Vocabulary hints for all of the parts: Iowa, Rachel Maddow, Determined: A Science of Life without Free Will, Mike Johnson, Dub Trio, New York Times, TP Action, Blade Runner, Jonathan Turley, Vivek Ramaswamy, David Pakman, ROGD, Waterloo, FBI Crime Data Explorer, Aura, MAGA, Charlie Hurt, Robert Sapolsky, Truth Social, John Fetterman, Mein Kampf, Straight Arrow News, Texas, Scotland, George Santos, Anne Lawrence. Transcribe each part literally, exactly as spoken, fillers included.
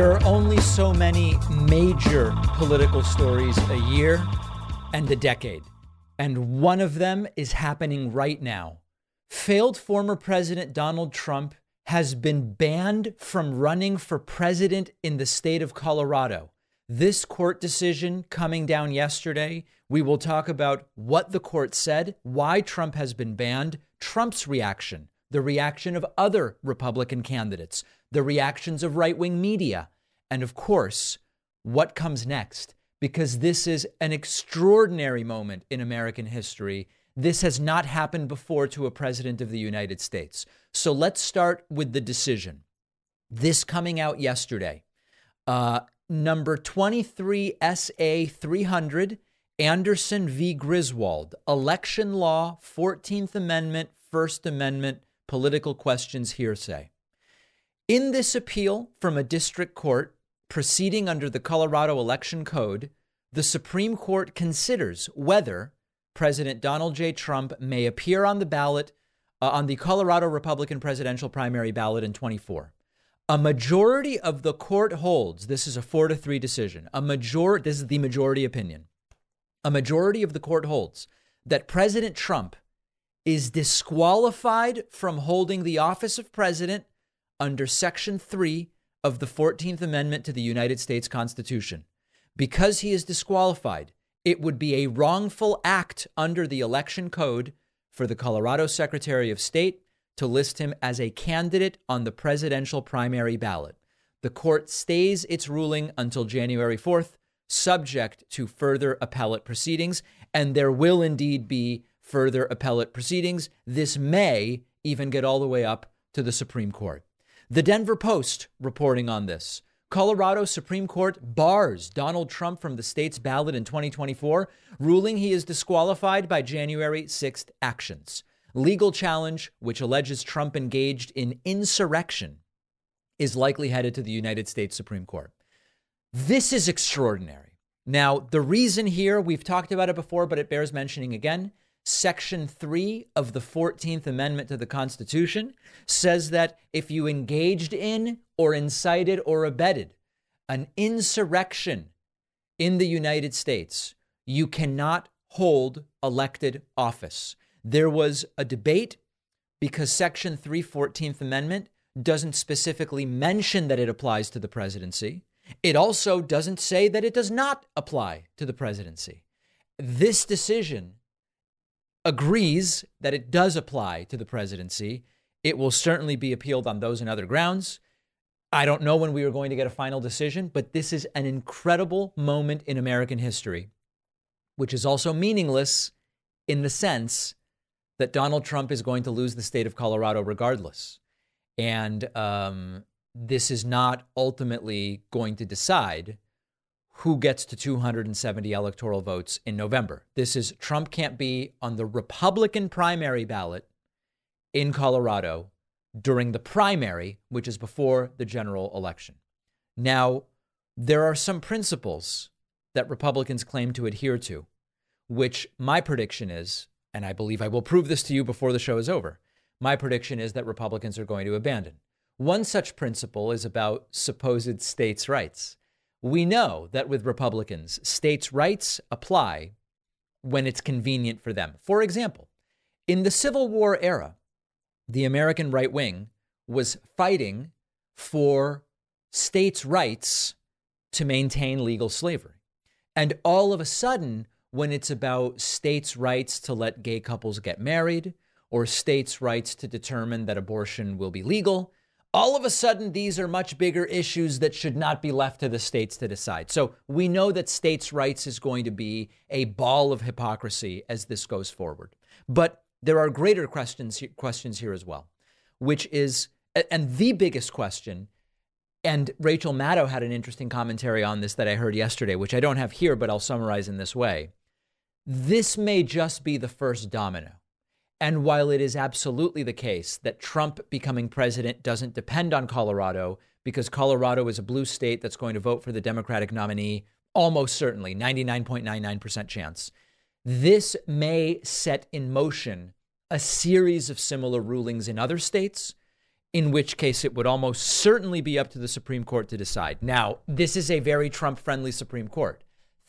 There are only so many major political stories a year and a decade, and one of them is happening right now. Failed former President Donald Trump has been banned from running for president in the state of Colorado. This court decision coming down yesterday, we will talk about what the court said, why Trump has been banned, Trump's reaction, the reaction of other Republican candidates, the reactions of right-wing media, and of course, what comes next, because this is an extraordinary moment in American history. This has not happened before to a president of the United States. So let's start with the decision. This coming out yesterday, uh, number twenty-three S A three hundred, Anderson v. Griswold, election law, fourteenth Amendment, First Amendment, political questions, hearsay. In this appeal from a district court proceeding under the Colorado Election Code, the Supreme Court considers whether President Donald J. Trump may appear on the ballot uh, on the Colorado Republican presidential primary ballot in twenty-four. A majority of the court holds, this is a four to three decision, a major, this is the majority opinion. A majority of the court holds that President Trump is disqualified from holding the office of president under Section three of the fourteenth Amendment to the United States Constitution. Because he is disqualified, it would be a wrongful act under the election code for the Colorado Secretary of State to list him as a candidate on the presidential primary ballot. The court stays its ruling until January fourth, subject to further appellate proceedings, and there will indeed be further appellate proceedings. This may even get all the way up to the Supreme Court. The Denver Post reporting on this. Colorado Supreme Court bars Donald Trump from the state's ballot in twenty twenty-four, ruling he is disqualified by January sixth actions. Legal challenge, which alleges Trump engaged in insurrection, is likely headed to the United States Supreme Court. This is extraordinary. Now, the reason here, we've talked about it before, but it bears mentioning again. Section three of the fourteenth Amendment to the Constitution says that if you engaged in or incited or abetted an insurrection in the United States, you cannot hold elected office. There was a debate because Section three, fourteenth Amendment doesn't specifically mention that it applies to the presidency. It also doesn't say that it does not apply to the presidency. This decision agrees that it does apply to the presidency. It will certainly be appealed on those and other grounds. I don't know when we are going to get a final decision, but this is an incredible moment in American history, which is also meaningless in the sense that Donald Trump is going to lose the state of Colorado regardless. And um, this is not ultimately going to decide who gets to two hundred seventy electoral votes in November. This is Trump can't be on the Republican primary ballot in Colorado during the primary, which is before the general election. Now, there are some principles that Republicans claim to adhere to, which my prediction is, and I believe I will prove this to you before the show is over, my prediction is that Republicans are going to abandon. One such principle is about supposed states' rights. We know that with Republicans, states' rights apply when it's convenient for them. For example, in the Civil War era, the American right wing was fighting for states' rights to maintain legal slavery. And all of a sudden, when it's about states' rights to let gay couples get married or states' rights to determine that abortion will be legal, all of a sudden, these are much bigger issues that should not be left to the states to decide. So we know that states' rights is going to be a ball of hypocrisy as this goes forward. But there are greater questions, questions here as well, which is, and the biggest question, and Rachel Maddow had an interesting commentary on this that I heard yesterday, which I don't have here, but I'll summarize in this way. This may just be the first domino. And while it is absolutely the case that Trump becoming president doesn't depend on Colorado, because Colorado is a blue state that's going to vote for the Democratic nominee, almost certainly ninety-nine point nine nine percent chance, this may set in motion a series of similar rulings in other states. in which case it would almost certainly be up to the Supreme Court to decide. Now, this is a very Trump-friendly Supreme Court.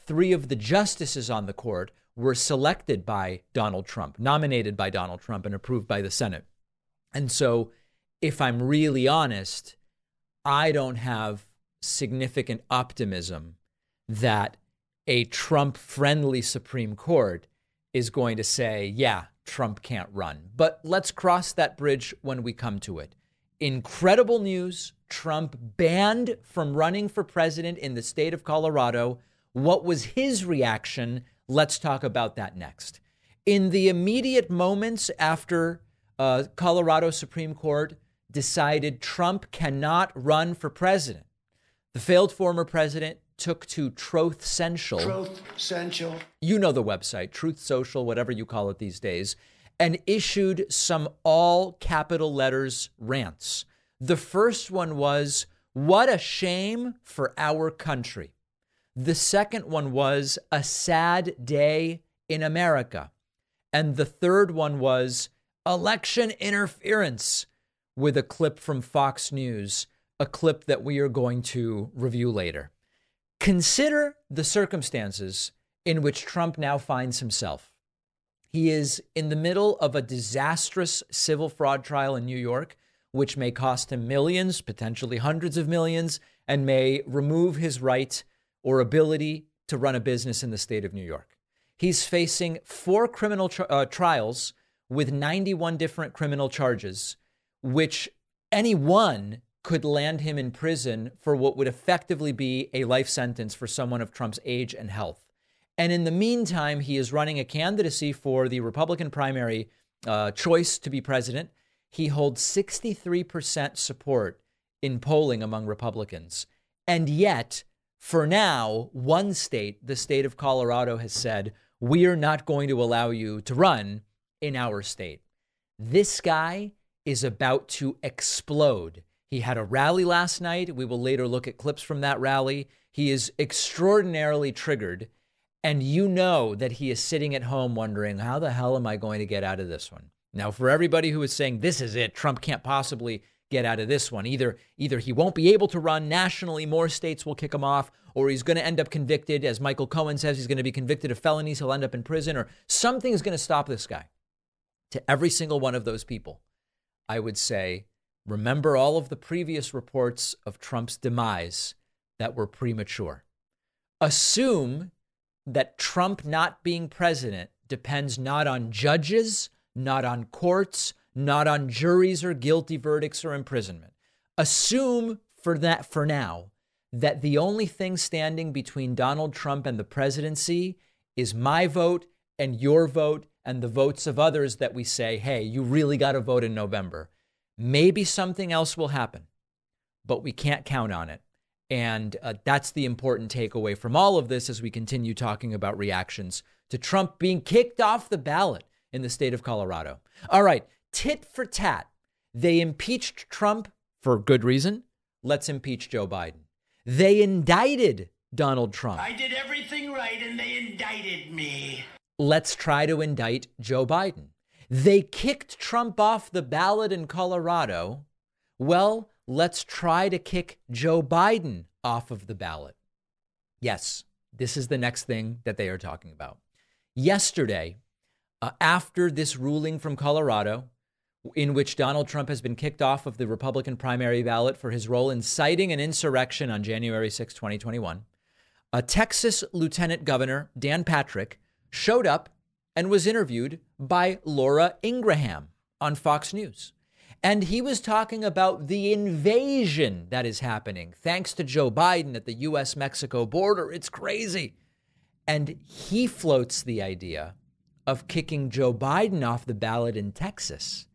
Three of the justices on the court were selected by Donald Trump, nominated by Donald Trump and approved by the Senate. And so if I'm really honest, I don't have significant optimism that a Trump-friendly Supreme Court is going to say, yeah, Trump can't run. But let's cross that bridge when we come to it. Incredible news. Trump banned from running for president in the state of Colorado. What was his reaction? Let's talk about that next. In the immediate moments after uh, Colorado Supreme Court decided Trump cannot run for president, the failed former president took to Truth Social. Truth Social. You know the website, Truth Social, whatever you call it these days, and issued some all capital letters rants. The first one was, "What a shame for our country." The second one was, "A sad day in America." And the third one was, "Election interference," with a clip from Fox News, a clip that we are going to review later. Consider the circumstances in which Trump now finds himself. He is in the middle of a disastrous civil fraud trial in New York, which may cost him millions, potentially hundreds of millions, and may remove his right or ability to run a business in the state of New York. He's facing four criminal tri- uh, trials with ninety-one different criminal charges, which any one could land him in prison for what would effectively be a life sentence for someone of Trump's age and health. And in the meantime, he is running a candidacy for the Republican primary uh, choice to be president. He holds sixty-three percent support in polling among Republicans. And yet, for now, one state, the state of Colorado, has said, we are not going to allow you to run in our state. This guy is about to explode. He had a rally last night. We will later look at clips from that rally. He is extraordinarily triggered. And you know that he is sitting at home wondering, how the hell am I going to get out of this one? Now, for everybody who is saying, this is it, Trump can't possibly get out of this one. Either, either he won't be able to run nationally, more states will kick him off, or he's going to end up convicted. As Michael Cohen says, he's going to be convicted of felonies. He'll end up in prison, or something is going to stop this guy. To every single one of those people, I would say, remember all of the previous reports of Trump's demise that were premature. Assume that Trump not being president depends not on judges, not on courts, not on juries or guilty verdicts or imprisonment. Assume for that for now that the only thing standing between Donald Trump and the presidency is my vote and your vote and the votes of others that we say, hey, you really got to vote in November. Maybe something else will happen, but we can't count on it. And uh, that's the important takeaway from all of this as we continue talking about reactions to Trump being kicked off the ballot in the state of Colorado. All right, tit for tat. They impeached Trump for good reason. Let's impeach Joe Biden. They indicted Donald Trump. I did everything right and they indicted me. Let's try to indict Joe Biden. They kicked Trump off the ballot in Colorado. Well, let's try to kick Joe Biden off of the ballot. Yes, this is the next thing that they are talking about. Yesterday, uh, after this ruling from Colorado, in which Donald Trump has been kicked off of the Republican primary ballot for his role in citing an insurrection on January sixth, twenty twenty-one, a Texas Lieutenant Governor, Dan Patrick, showed up and was interviewed by Laura Ingraham on Fox News. And he was talking about the invasion that is happening thanks to Joe Biden at the U S Mexico border. It's crazy. And he floats the idea of kicking Joe Biden off the ballot in Texas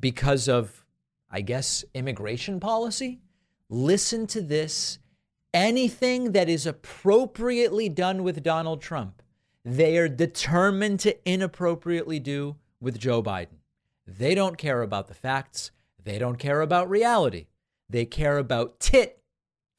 because of, I guess, immigration policy. Listen to this. Anything that is appropriately done with Donald Trump, they are determined to inappropriately do with Joe Biden. They don't care about the facts. They don't care about reality. They care about tit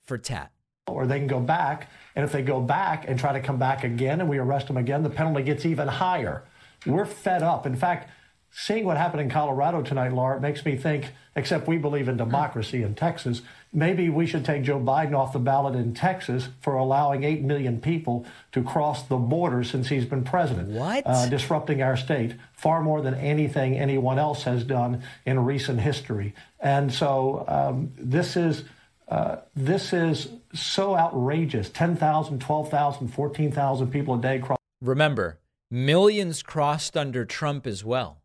for tat. Or they can go back. And if they go back and try to come back again and we arrest them again, the penalty gets even higher. We're fed up. In fact, seeing what happened in Colorado tonight, Laura, makes me think, except we believe in democracy in Texas, maybe we should take Joe Biden off the ballot in Texas for allowing eight million people to cross the border since he's been president. What? Uh, disrupting our state far more than anything anyone else has done in recent history. And so um, this is... Uh, this is so outrageous. ten thousand, twelve thousand, fourteen thousand people a day cross. Remember, millions crossed under Trump as well.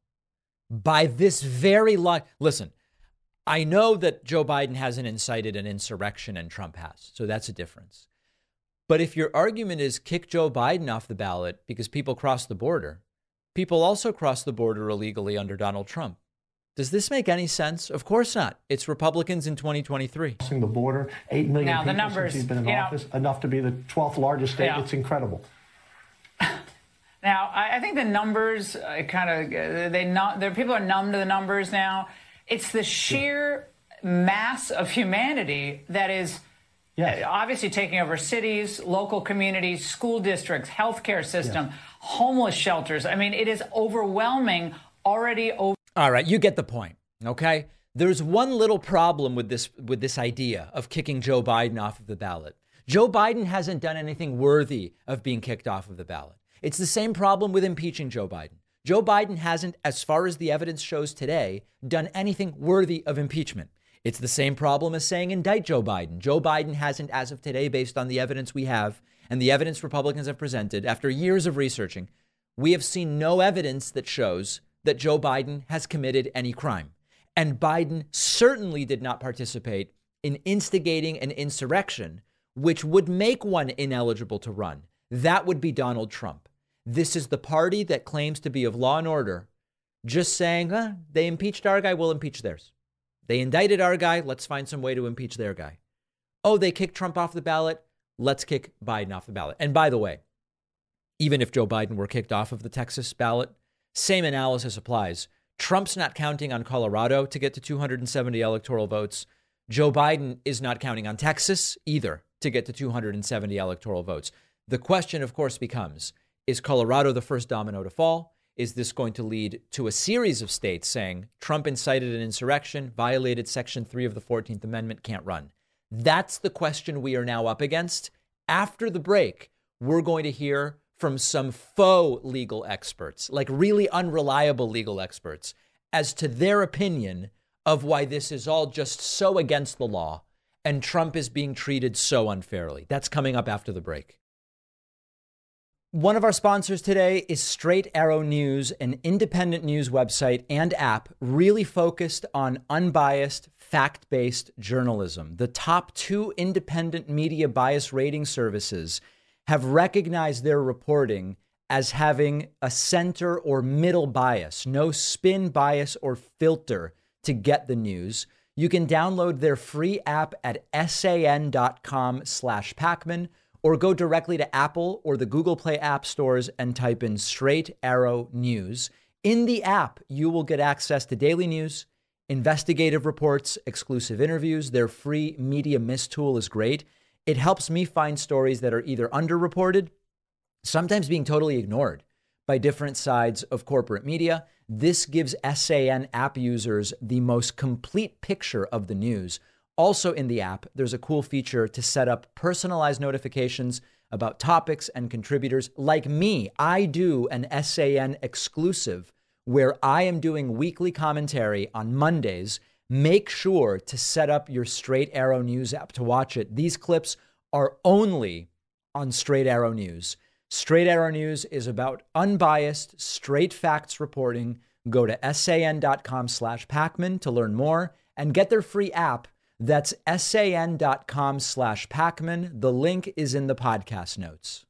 By this very lot. Listen, I know that Joe Biden hasn't incited an insurrection and Trump has. So that's a difference. But if your argument is kick Joe Biden off the ballot because people cross the border, people also cross the border illegally under Donald Trump. Does this make any sense? Of course not. It's Republicans in twenty twenty-three. Crossing the border, eight million now, people the numbers, since he's been in office, know, enough to be the twelfth largest state. Yeah. It's incredible. Now, I, I think the numbers uh, kind of, they not, people are numb to the numbers now. It's the sheer yeah. mass of humanity that is yes. obviously taking over cities, local communities, school districts, healthcare system, yes. homeless shelters. I mean, it is overwhelming already over. All right, you get the point, okay? There's one little problem with this with this idea of kicking Joe Biden off of the ballot. Joe Biden hasn't done anything worthy of being kicked off of the ballot. It's the same problem with impeaching Joe Biden. Joe Biden hasn't, as far as the evidence shows today, done anything worthy of impeachment. It's the same problem as saying indict Joe Biden. Joe Biden hasn't, as of today, based on the evidence we have and the evidence Republicans have presented after years of researching, we have seen no evidence that shows that Joe Biden has committed any crime. And Biden certainly did not participate in instigating an insurrection, which would make one ineligible to run. That would be Donald Trump. This is the party that claims to be of law and order, just saying, huh, they impeached our guy, we'll impeach theirs. They indicted our guy, let's find some way to impeach their guy. Oh, they kicked Trump off the ballot, let's kick Biden off the ballot. And by the way, even if Joe Biden were kicked off of the Texas ballot, same analysis applies. Trump's not counting on Colorado to get to two hundred seventy electoral votes. Joe Biden is not counting on Texas either to get to two hundred seventy electoral votes. The question, of course, becomes, is Colorado the first domino to fall? Is this going to lead to a series of states saying Trump incited an insurrection, violated Section three of the fourteenth Amendment, can't run? That's the question we are now up against. After the break, we're going to hear from some faux legal experts, like really unreliable legal experts, as to their opinion of why this is all just so against the law and Trump is being treated so unfairly. That's coming up after the break. One of our sponsors today is Straight Arrow News, an independent news website and app really focused on unbiased, fact-based journalism. The top two independent media bias rating services have recognized their reporting as having a center or middle bias, no spin, bias, or filter to get the news. You can download their free app at san dot com slash Pacman or go directly to Apple or the Google Play app stores and type in Straight Arrow News. In the app, you will get access to daily news, investigative reports, exclusive interviews. Their free media mist tool is great. It helps me find stories that are either underreported, sometimes being totally ignored by different sides of corporate media. This gives S A N app users the most complete picture of the news. Also in the app, there's a cool feature to set up personalized notifications about topics and contributors. Like me, I do an S A N exclusive where I am doing weekly commentary on Mondays. Make sure to set up your Straight Arrow News app to watch it. These clips are only on Straight Arrow News. Straight Arrow News is about unbiased, straight facts reporting. Go to san dot com slash Pacman to learn more and get their free app. That's san dot com slash Pacman. The link is in the podcast notes.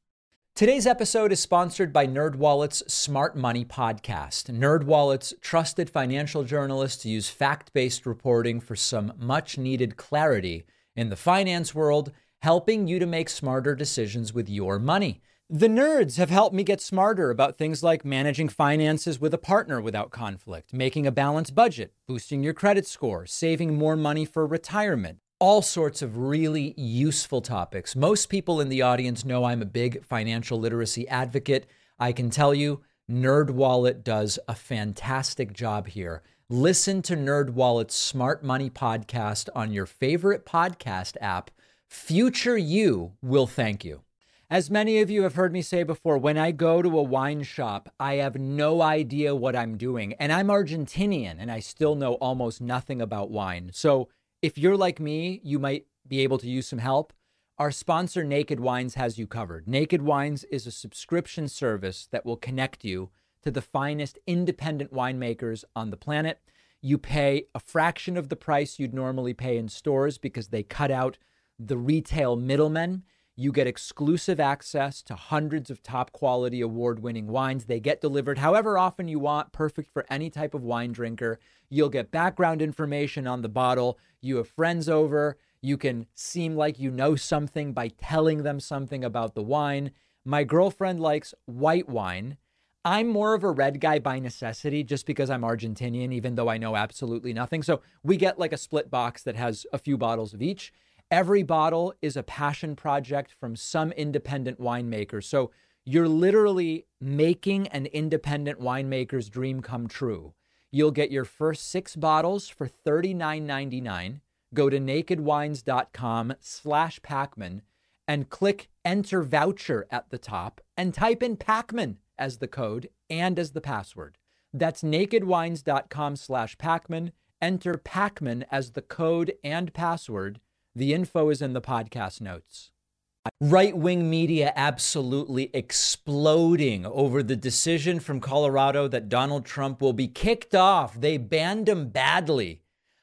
Today's episode is sponsored by NerdWallet's Smart Money Podcast. NerdWallet's trusted financial journalists use fact-based reporting for some much-needed clarity in the finance world, helping you to make smarter decisions with your money. The nerds have helped me get smarter about things like managing finances with a partner without conflict, making a balanced budget, boosting your credit score, saving more money for retirement. All sorts of really useful topics. Most people in the audience know I'm a big financial literacy advocate. I can tell you NerdWallet does a fantastic job here. Listen to NerdWallet's Smart Money podcast on your favorite podcast app. Future you will thank you. As many of you have heard me say before, when I go to a wine shop, I have no idea what I'm doing. And I'm Argentinian, and I still know almost nothing about wine. So if you're like me, you might be able to use some help. Our sponsor, Naked Wines, has you covered. Naked Wines is a subscription service that will connect you to the finest independent winemakers on the planet. You pay a fraction of the price you'd normally pay in stores because they cut out the retail middlemen. You get exclusive access to hundreds of top quality award-winning wines. They get delivered however often you want, perfect for any type of wine drinker. You'll get background information on the bottle. You have friends over. You can seem like you know something by telling them something about the wine. My girlfriend likes white wine. I'm more of a red guy by necessity just because I'm Argentinian, even though I know absolutely nothing. So we get like a split box that has a few bottles of each. Every bottle is a passion project from some independent winemaker. So you're literally making an independent winemaker's dream come true. You'll get your first six bottles for thirty-nine ninety-nine. Go to nakedwines.com slash Pacman and click enter voucher at the top and type in Pacman as the code and as the password. That's nakedwines.com slash Pacman. Enter Pacman as the code and password. The info is in the podcast notes. Right-wing media absolutely exploding over the decision from Colorado that Donald Trump will be kicked off. They banned him badly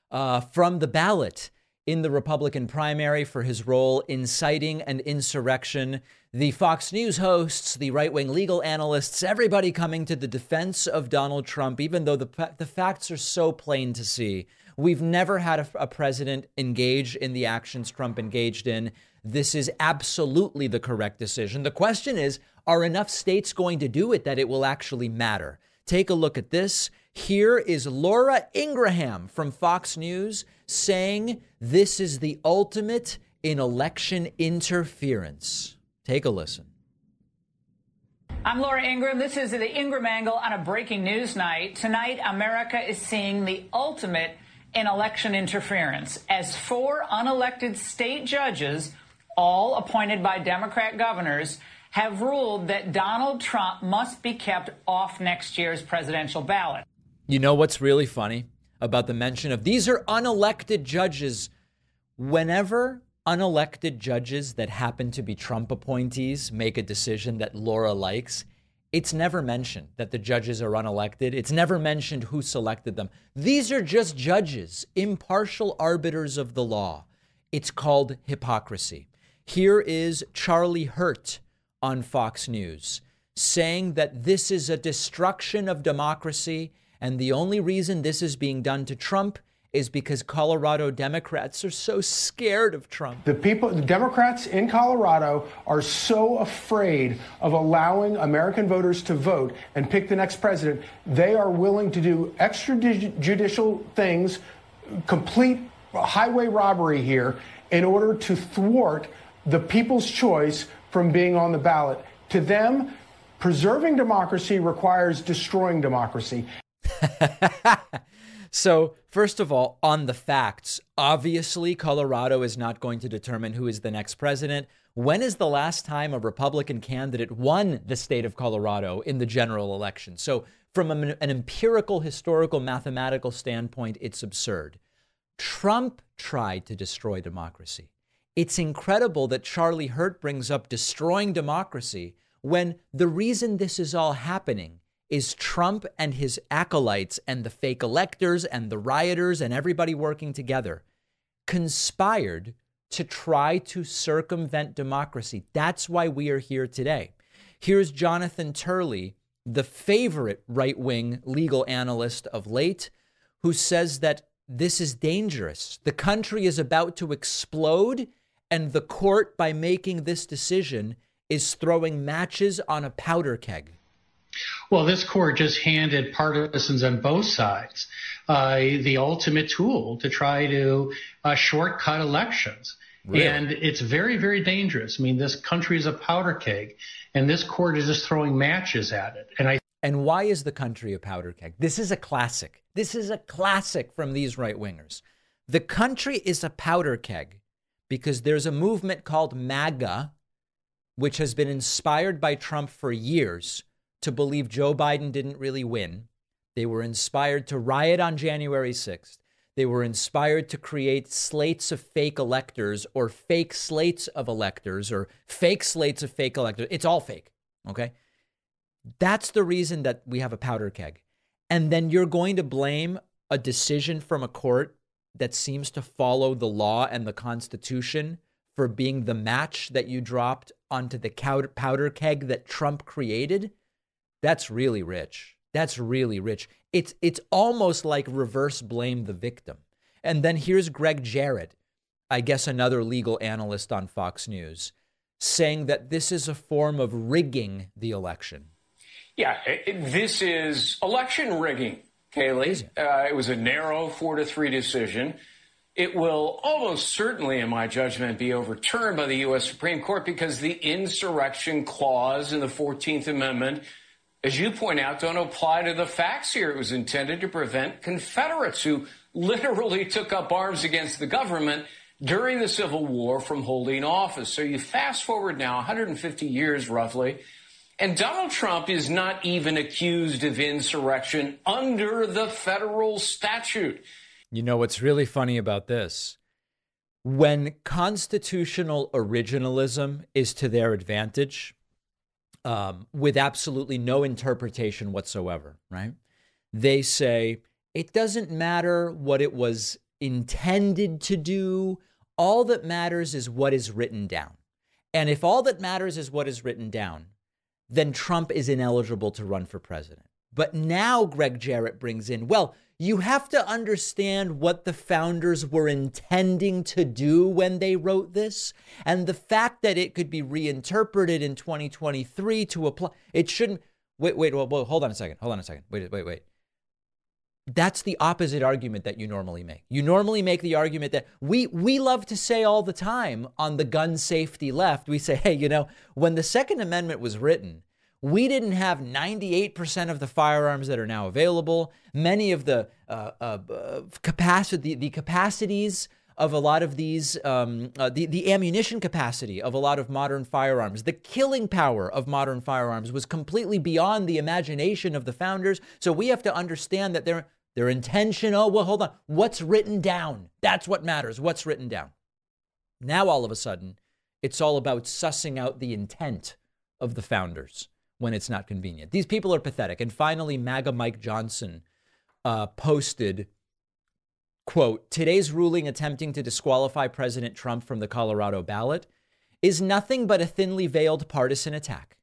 uh, from the ballot in the Republican primary for his role inciting an insurrection. The Fox News hosts, the right-wing legal analysts, everybody coming to the defense of Donald Trump, even though the the facts are so plain to see. We've never had a, a president engage in the actions Trump engaged in. This is absolutely the correct decision. The question is, are enough states going to do it that it will actually matter? Take a look at this. Here is Laura Ingraham from Fox News saying this is the ultimate in election interference. Take a listen. I'm Laura Ingraham. This is the Ingraham Angle on a breaking news night. Tonight, America is seeing the ultimate in election interference, as four unelected state judges, all appointed by Democrat governors, have ruled that Donald Trump must be kept off next year's presidential ballot. You know what's really funny about the mention of these are unelected judges? Whenever unelected judges that happen to be Trump appointees make a decision that Laura likes, it's never mentioned that the judges are unelected. It's never mentioned who selected them. These are just judges, impartial arbiters of the law. It's called hypocrisy. Here is Charlie Hurt on Fox News saying that this is a destruction of democracy. And the only reason this is being done to Trump is because Colorado Democrats are so scared of Trump. The people, the Democrats in Colorado are so afraid of allowing American voters to vote and pick the next president. They are willing to do extrajudicial things, complete highway robbery here, in order to thwart the people's choice from being on the ballot. To them, preserving democracy requires destroying democracy. So, first of all, on the facts, obviously, Colorado is not going to determine who is the next president. When is the last time a Republican candidate won the state of Colorado in the general election? So from an, an empirical, historical, mathematical standpoint, it's absurd. Trump tried to destroy democracy. It's incredible that Charlie Hurt brings up destroying democracy when the reason this is all happening is Trump and his acolytes and the fake electors and the rioters and everybody working together conspired to try to circumvent democracy. That's why we are here today. Here's Jonathan Turley, the favorite right-wing legal analyst of late, who says that this is dangerous. The country is about to explode, and the court, by making this decision, is throwing matches on a powder keg. Well, this court just handed partisans on both sides uh, the ultimate tool to try to uh, shortcut elections. Really? And it's very, very dangerous. I mean, this country is a powder keg, and this court is just throwing matches at it. And I And why is the country a powder keg? This is a classic. This is a classic from these right wingers. The country is a powder keg because there's a movement called MAGA, which has been inspired by Trump for years to believe Joe Biden didn't really win. They were inspired to riot on January sixth. They were inspired to create slates of fake electors or fake slates of electors or fake slates of fake electors. It's all fake. OK, that's the reason that we have a powder keg. And then you're going to blame a decision from a court that seems to follow the law and the Constitution for being the match that you dropped onto the powder keg that Trump created. That's really rich. That's really rich. It's it's almost like reverse blame the victim. And then here's Greg Jarrett, I guess another legal analyst on Fox News, saying that this is a form of rigging the election. Yeah, it, this is election rigging, Haley. Uh, it was a narrow four to three decision. It will almost certainly, in my judgment, be overturned by the U S Supreme Court because the insurrection clause in the fourteenth Amendment, as you point out, don't apply to the facts here. It was intended to prevent Confederates who literally took up arms against the government during the Civil War from holding office. So you fast forward now one hundred fifty years, roughly, and Donald Trump is not even accused of insurrection under the federal statute. You know what's really funny about this? When constitutional originalism is to their advantage, um, with absolutely no interpretation whatsoever, right? They say it doesn't matter what it was intended to do. All that matters is what is written down. And if all that matters is what is written down, then Trump is ineligible to run for president. But now Greg Jarrett brings in, well, you have to understand what the founders were intending to do when they wrote this. And the fact that it could be reinterpreted in twenty twenty-three to apply, it shouldn't. Wait, wait, wait, wait, hold on a second. Hold on a second. Wait, wait, wait. That's the opposite argument that you normally make. You normally make the argument that we we love to say all the time on the gun safety left. We say, hey, you know, when the Second Amendment was written, we didn't have ninety-eight percent of the firearms that are now available. Many of the uh, uh, capacity, the, the capacities of a lot of these, um, uh, the, the ammunition capacity of a lot of modern firearms, the killing power of modern firearms was completely beyond the imagination of the founders. So we have to understand that they're Their intention. Oh, well, hold on. What's written down? That's what matters. What's written down. Now, all of a sudden, it's all about sussing out the intent of the founders when it's not convenient. These people are pathetic. And finally, MAGA Mike Johnson uh, posted, quote, today's ruling attempting to disqualify President Trump from the Colorado ballot is nothing but a thinly veiled partisan attack.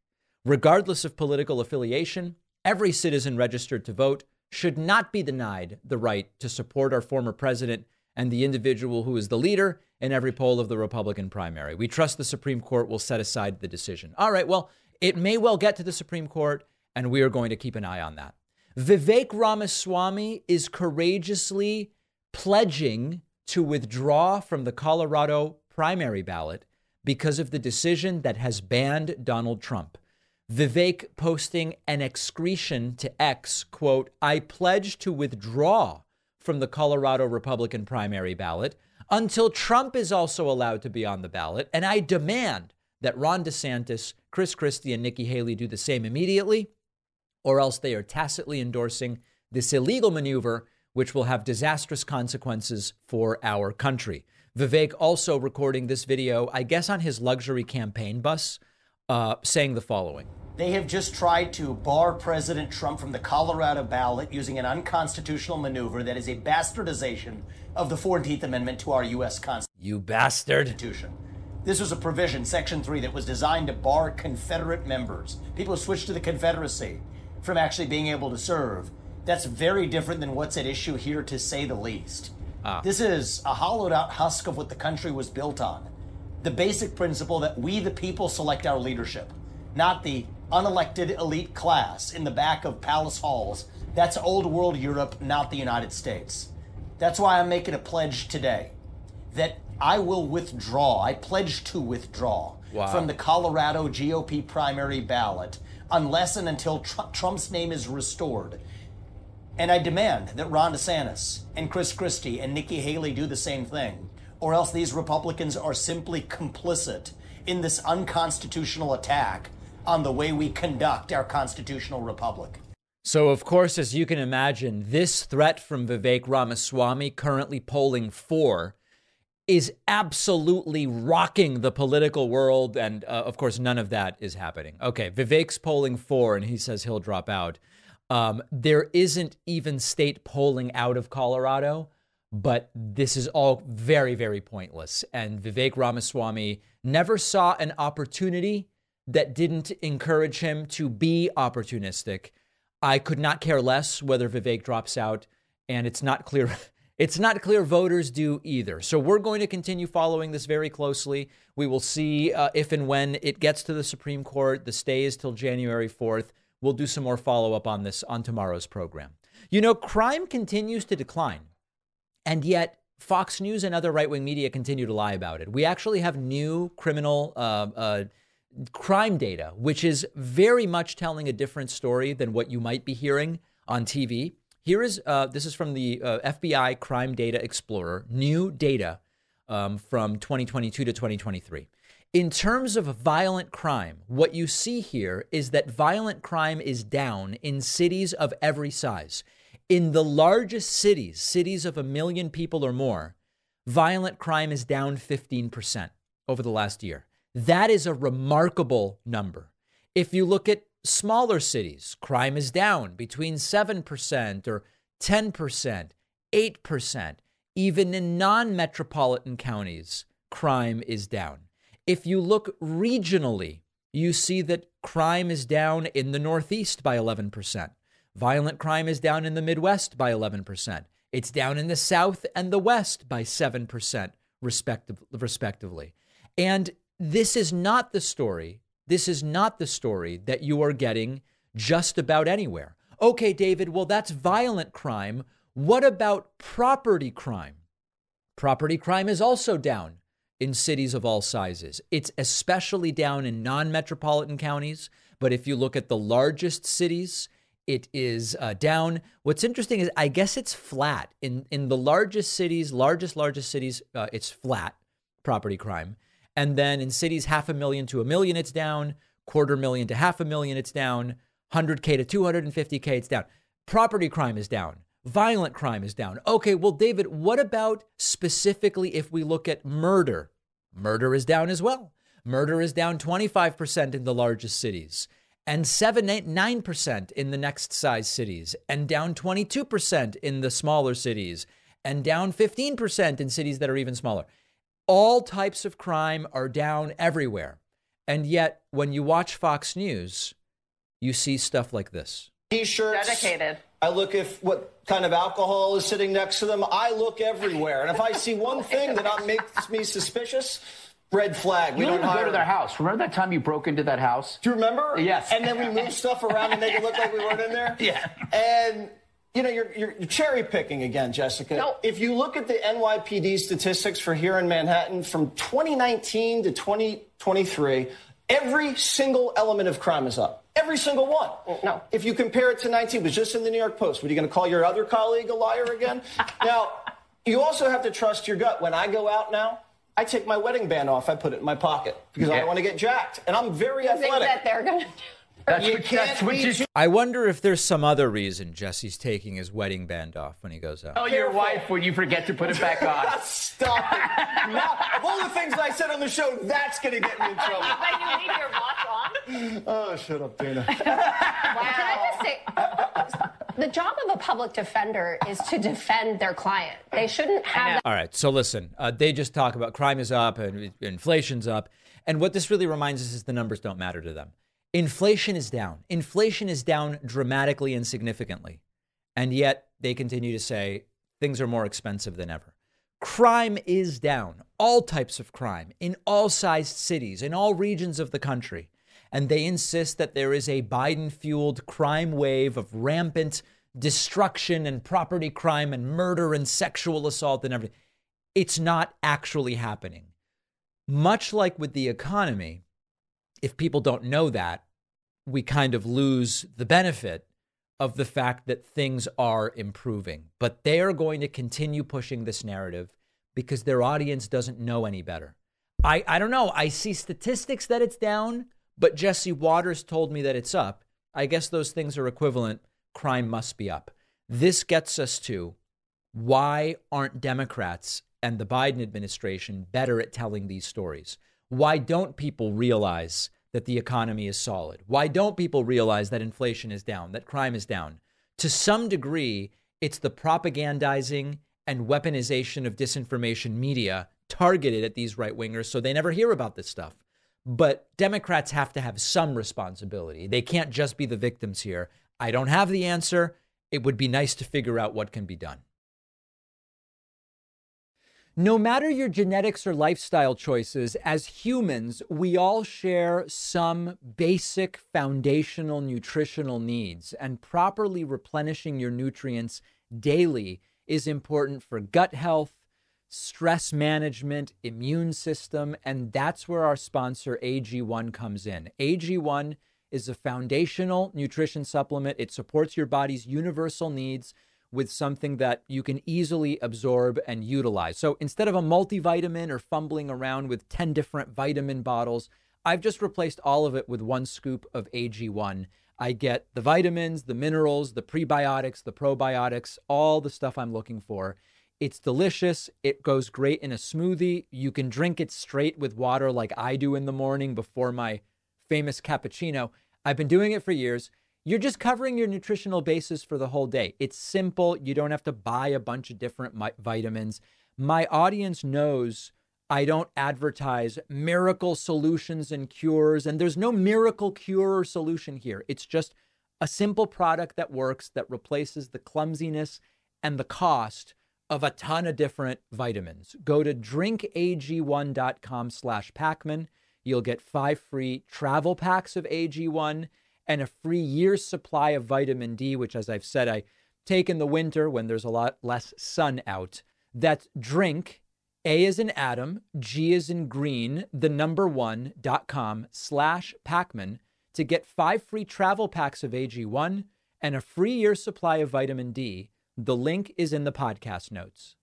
Regardless of political affiliation, every citizen registered to vote should not be denied the right to support our former president and the individual who is the leader in every poll of the Republican primary. We trust the Supreme Court will set aside the decision. All right, well, it may well get to the Supreme Court, and we are going to keep an eye on that. Vivek Ramaswamy is courageously pledging to withdraw from the Colorado primary ballot because of the decision that has banned Donald Trump. Vivek posting an excretion to X, quote, I pledge to withdraw from the Colorado Republican primary ballot until Trump is also allowed to be on the ballot. And I demand that Ron DeSantis, Chris Christie and Nikki Haley do the same immediately, or else they are tacitly endorsing this illegal maneuver, which will have disastrous consequences for our country. Vivek also recording this video, I guess, on his luxury campaign bus, uh, saying the following. They have just tried to bar President Trump from the Colorado ballot using an unconstitutional maneuver that is a bastardization of the fourteenth Amendment to our U S Constitution. You bastard. This was a provision, Section three, that was designed to bar Confederate members, people who switched to the Confederacy, from actually being able to serve. That's very different than what's at issue here, to say the least. Ah. This is a hollowed out husk of what the country was built on. The basic principle that we, the people, select our leadership, not the unelected elite class in the back of palace halls. That's old world Europe, not the United States. That's why I'm making a pledge today that I will withdraw. I pledge to withdraw wow. from the Colorado G O P primary ballot unless and until Tr- Trump's name is restored. And I demand that Ron DeSantis and Chris Christie and Nikki Haley do the same thing, or else these Republicans are simply complicit in this unconstitutional attack on the way we conduct our constitutional republic. So, of course, as you can imagine, this threat from Vivek Ramaswamy, currently polling four, is absolutely rocking the political world. And, uh, of course, none of that is happening. OK, Vivek's polling four and he says he'll drop out. Um, there isn't even state polling out of Colorado, but this is all very, very pointless. And Vivek Ramaswamy never saw an opportunity that didn't encourage him to be opportunistic. I could not care less whether Vivek drops out, and it's not clear. It's not clear voters do either. So we're going to continue following this very closely. We will see uh, if and when it gets to the Supreme Court. The stay is till January fourth. We'll do some more follow up on this on tomorrow's program. You know, crime continues to decline, and yet Fox News and other right wing media continue to lie about it. We actually have new criminal uh, uh, crime data, which is very much telling a different story than what you might be hearing on T V. Here is uh, this is from the uh, F B I Crime Data Explorer, new data um, from twenty twenty-two to twenty twenty-three. In terms of violent crime, what you see here is that violent crime is down in cities of every size. In the largest cities, cities of a million people or more, violent crime is down fifteen percent over the last year. That is a remarkable number. If you look at smaller cities, crime is down between seven percent or ten percent, eight percent. Even in non-metropolitan counties, crime is down. If you look regionally, you see that crime is down in the Northeast by eleven percent. Violent crime is down in the Midwest by eleven percent. It's down in the South and the West by seven percent, respective, respectively. And this is not the story. This is not the story that you are getting just about anywhere. OK, David, well, that's violent crime. What about property crime? Property crime is also down in cities of all sizes. It's especially down in non-metropolitan counties. But if you look at the largest cities, it is uh, down. What's interesting is I guess it's flat in in the largest cities, largest, largest cities. Uh, it's flat property crime. And then in cities half a million to a million, it's down. Quarter million to half a million, it's down. one hundred K to two hundred fifty K, it's down. Property crime is down. Violent crime is down. OK, well, David, what about specifically if we look at murder? Murder is down as well. Murder is down twenty-five percent in the largest cities and seven, eight, nine percent in the next size cities, and down twenty-two percent in the smaller cities, and down fifteen percent in cities that are even smaller. All types of crime are down everywhere. And yet when you watch Fox News, you see stuff like this. T-shirts. Dedicated. I look if what kind of alcohol is sitting next to them. I look everywhere. And if I see one thing that makes me suspicious, red flag. We you don't even go to their house. Remember that time you broke into that house? Do you remember? Yes. And then we moved stuff around and make it look like we weren't in there? Yeah. And, you know, you're, you're cherry picking again, Jessica. No. If you look at the N Y P D statistics for here in Manhattan from twenty nineteen to twenty twenty-three, every single element of crime is up. Every single one. No. If you compare it to nineteen, it was just in the New York Post. What, are you going to call your other colleague a liar again? Now, you also have to trust your gut. When I go out now, I take my wedding band off. I put it in my pocket because yeah. I don't want to get jacked. And I'm very athletic. Things that they're gonna do. That's you what, that's what you... I wonder if there's some other reason Jesse's taking his wedding band off when he goes out. Tell your Careful. wife when you forget to put it back on. Stop it. Now, of all the things I said on the show, that's going to get me in trouble. But you leave your watch on? Oh, shut up, Dana. Wow. Can I just say, the job of a public defender is to defend their client. They shouldn't have... All right, so listen, uh, they just talk about crime is up and inflation's up. And what this really reminds us is the numbers don't matter to them. Inflation is down. Inflation is down dramatically and significantly. And yet they continue to say things are more expensive than ever. Crime is down. All types of crime in all sized cities, in all regions of the country. And they insist that there is a Biden-fueled crime wave of rampant destruction and property crime and murder and sexual assault and everything. It's not actually happening. Much like with the economy, if people don't know that, we kind of lose the benefit of the fact that things are improving. But they are going to continue pushing this narrative because their audience doesn't know any better. I, I don't know. I see statistics that it's down, but Jesse Waters told me that it's up. I guess those things are equivalent. Crime must be up. This gets us to why aren't Democrats and the Biden administration better at telling these stories? Why don't people realize that the economy is solid? Why don't people realize that inflation is down, that crime is down? To some degree, it's the propagandizing and weaponization of disinformation media targeted at these right wingers, so they never hear about this stuff. But Democrats have to have some responsibility. They can't just be the victims here. I don't have the answer. It would be nice to figure out what can be done. No matter your genetics or lifestyle choices, as humans, we all share some basic foundational nutritional needs, and properly replenishing your nutrients daily is important for gut health, stress management, immune system, and that's where our sponsor A G one comes in. A G one is a foundational nutrition supplement. It supports your body's universal needs with something that you can easily absorb and utilize. So instead of a multivitamin or fumbling around with ten different vitamin bottles, I've just replaced all of it with one scoop of A G one. I get the vitamins, the minerals, the prebiotics, the probiotics, all the stuff I'm looking for. It's delicious. It goes great in a smoothie. You can drink it straight with water like I do in the morning before my famous cappuccino. I've been doing it for years. You're just covering your nutritional basis for the whole day. It's simple. You don't have to buy a bunch of different mi- vitamins. My audience knows I don't advertise miracle solutions and cures, and there's no miracle cure or solution here. It's just a simple product that works, that replaces the clumsiness and the cost of a ton of different vitamins. Go to drink A G one dot com slash Pacman. You'll get five free travel packs of A G one and a free year's supply of vitamin D, which, as I've said, I take in the winter when there's a lot less sun out. That's drink, A as in Adam, G as in green, the number one dot com slash Pacman to get five free travel packs of A G one and a free year's supply of vitamin D. The link is in the podcast notes.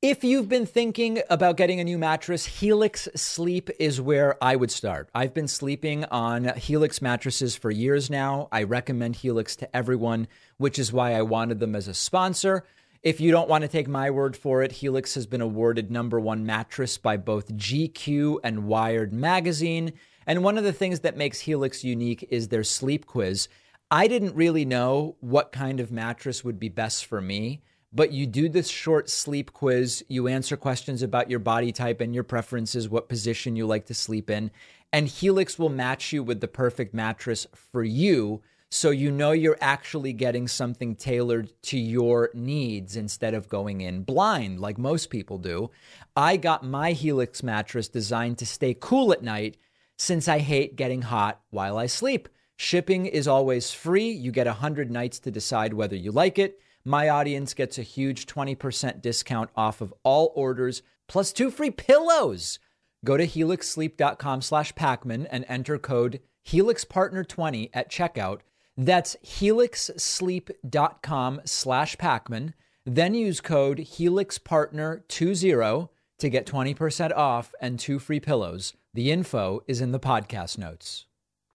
If you've been thinking about getting a new mattress, Helix Sleep is where I would start. I've been sleeping on Helix mattresses for years now. I recommend Helix to everyone, which is why I wanted them as a sponsor. If you don't want to take my word for it, Helix has been awarded number one mattress by both G Q and Wired magazine. And one of the things that makes Helix unique is their sleep quiz. I didn't really know what kind of mattress would be best for me, but you do this short sleep quiz, you answer questions about your body type and your preferences, what position you like to sleep in, and Helix will match you with the perfect mattress for you, so you know you're actually getting something tailored to your needs instead of going in blind like most people do. I got my Helix mattress designed to stay cool at night since I hate getting hot while I sleep. Shipping is always free. You get one hundred nights to decide whether you like it. My audience gets a huge twenty percent discount off of all orders, plus two free pillows. Go to helix sleep dot com slash Pacman and enter code helix partner twenty at checkout. That's helix sleep dot com slash Pacman. Then use code helix partner twenty to get twenty percent off and two free pillows. The info is in the podcast notes.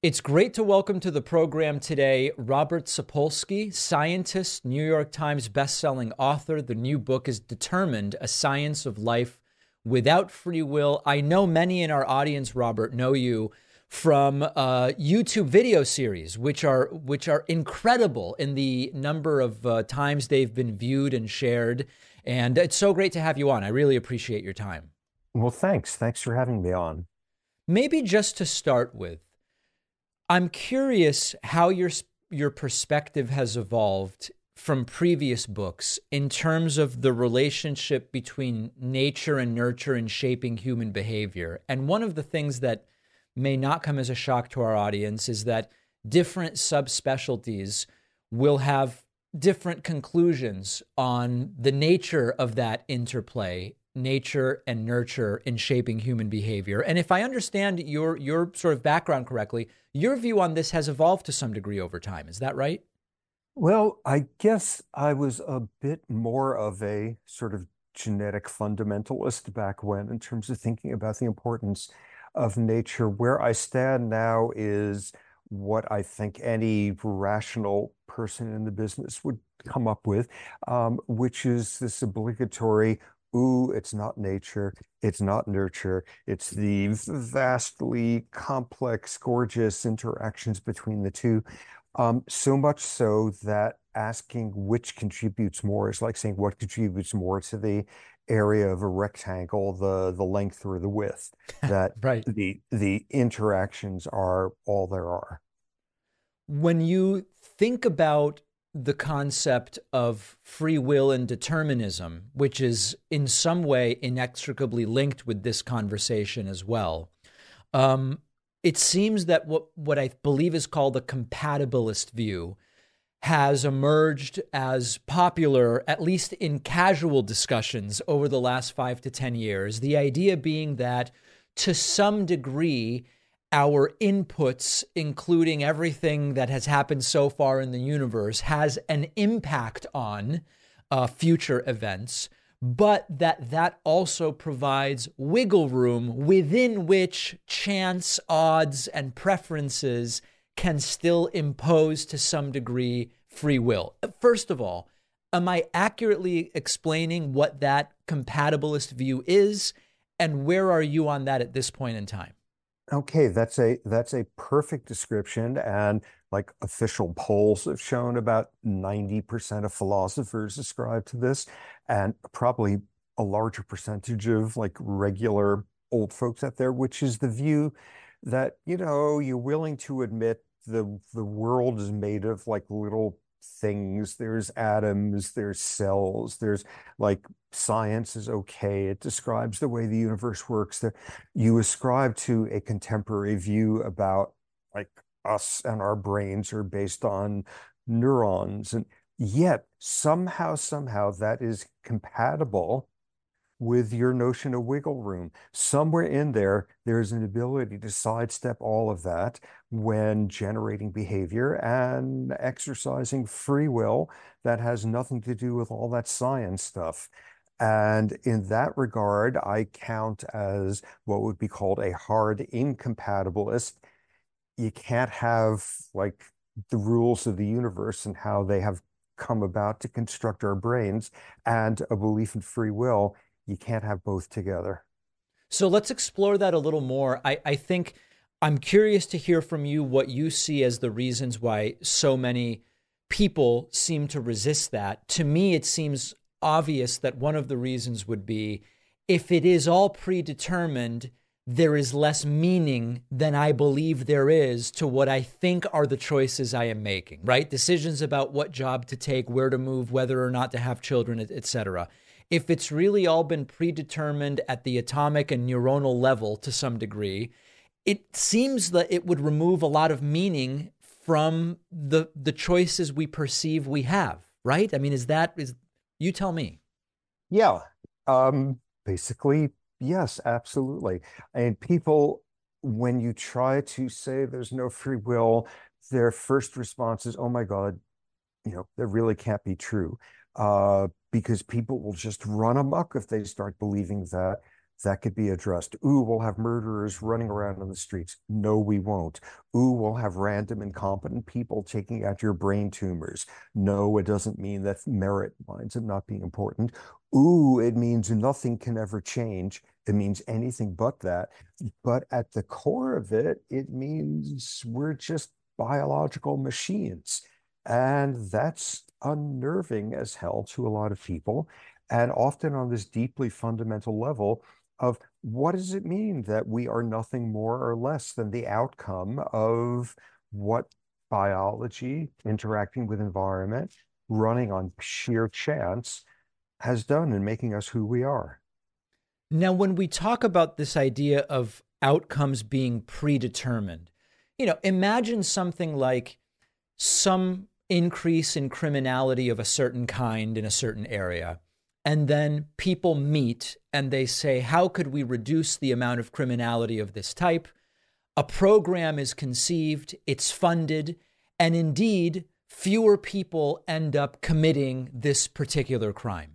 It's great to welcome to the program today Robert Sapolsky, scientist, New York Times bestselling author. The new book is Determined: A Science of Life Without Free Will. I know many in our audience, Robert, know you from uh, YouTube video series, which are which are incredible in the number of uh, times they've been viewed and shared. And it's so great to have you on. I really appreciate your time. Well, thanks. Thanks for having me on. Maybe just to start with, I'm curious how your your perspective has evolved from previous books in terms of the relationship between nature and nurture in shaping human behavior. And one of the things that may not come as a shock to our audience is that different subspecialties will have different conclusions on the nature of that interplay nature and nurture in shaping human behavior. And if I understand your your sort of background correctly, your view on this has evolved to some degree over time. Is that right? Well, I guess I was a bit more of a sort of genetic fundamentalist back when, in terms of thinking about the importance of nature. Where I stand now is what I think any rational person in the business would come up with, um, which is this obligatory, ooh, it's not nature, it's not nurture, it's the vastly complex, gorgeous interactions between the two. Um, so much so that asking which contributes more is like saying what contributes more to the area of a rectangle, the the length or the width, that right. the the interactions are all there are. When you think about the concept of free will and determinism, which is in some way inextricably linked with this conversation as well, um, it seems that what, what I believe is called the compatibilist view has emerged as popular, at least in casual discussions over the last five to ten years. The idea being that to some degree, our inputs, including everything that has happened so far in the universe, has an impact on uh, future events, but that that also provides wiggle room within which chance, odds, and preferences can still impose to some degree free will. First of all, am I accurately explaining what that compatibilist view is, and where are you on that at this point in time? Okay, that's a that's a perfect description, and like official polls have shown, about ninety percent of philosophers ascribe to this, and probably a larger percentage of like regular old folks out there, which is the view that, you know, you're willing to admit the the world is made of like little things. There's atoms, there's cells, there's like science is okay. It describes the way the universe works. There, you ascribe to a contemporary view about like us and our brains are based on neurons. And yet somehow, somehow that is compatible with your notion of wiggle room. Somewhere in there, there's an ability to sidestep all of that when generating behavior and exercising free will that has nothing to do with all that science stuff. And in that regard, I count as what would be called a hard incompatibilist. You can't have like the rules of the universe and how they have come about to construct our brains and a belief in free will. You can't have both together. So let's explore that a little more. I, I think I'm curious to hear from you what you see as the reasons why so many people seem to resist that. To me, it seems obvious that one of the reasons would be if it is all predetermined, there is less meaning than I believe there is to what I think are the choices I am making, right? Decisions about what job to take, where to move, whether or not to have children, et cetera. If it's really all been predetermined at the atomic and neuronal level to some degree, it seems that it would remove a lot of meaning from the the choices we perceive we have, right? I mean, is that, is, you tell me. Yeah, um, basically, yes, absolutely. And people, when you try to say there's no free will, their first response is, oh my God, you know, that really can't be true. Uh, because people will just run amok if they start believing that that could be addressed. Ooh, we'll have murderers running around on the streets. No, we won't. Ooh, we'll have random incompetent people taking out your brain tumors. No, it doesn't mean that merit winds up not being important. Ooh, it means nothing can ever change. It means anything but that. But at the core of it, it means we're just biological machines. And that's unnerving as hell to a lot of people, and often on this deeply fundamental level of what does it mean that we are nothing more or less than the outcome of what biology, interacting with environment, running on sheer chance has done in making us who we are. Now, when we talk about this idea of outcomes being predetermined, you know, imagine something like some increase in criminality of a certain kind in a certain area. And then people meet and they say, how could we reduce the amount of criminality of this type? A program is conceived, it's funded, and indeed, fewer people end up committing this particular crime.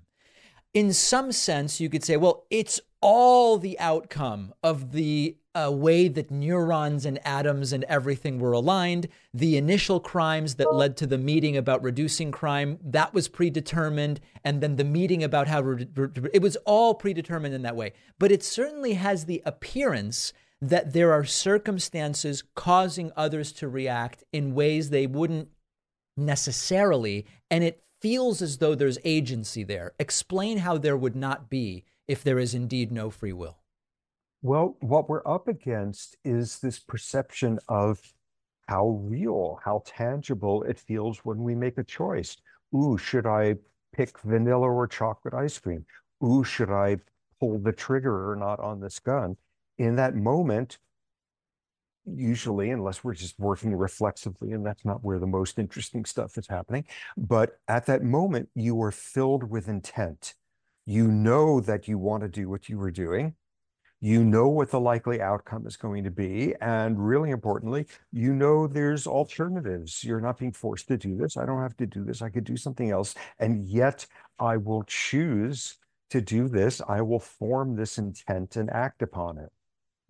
In some sense, you could say, well, it's all the outcome of the uh, way that neurons and atoms and everything were aligned. The initial crimes that led to the meeting about reducing crime, that was predetermined. And then the meeting about how re- re- it was all predetermined in that way. But it certainly has the appearance that there are circumstances causing others to react in ways they wouldn't necessarily. And it feels as though there's agency there. Explain how there would not be if there is indeed no free will. Well, what we're up against is this perception of how real, how tangible it feels when we make a choice. Ooh, should I pick vanilla or chocolate ice cream? Ooh, should I pull the trigger or not on this gun? In that moment, usually, unless we're just working reflexively, and that's not where the most interesting stuff is happening, but at that moment, you are filled with intent. You know that you want to do what you were doing. You know what the likely outcome is going to be. And really importantly, you know there's alternatives. You're not being forced to do this. I don't have to do this. I could do something else. And yet I will choose to do this. I will form this intent and act upon it.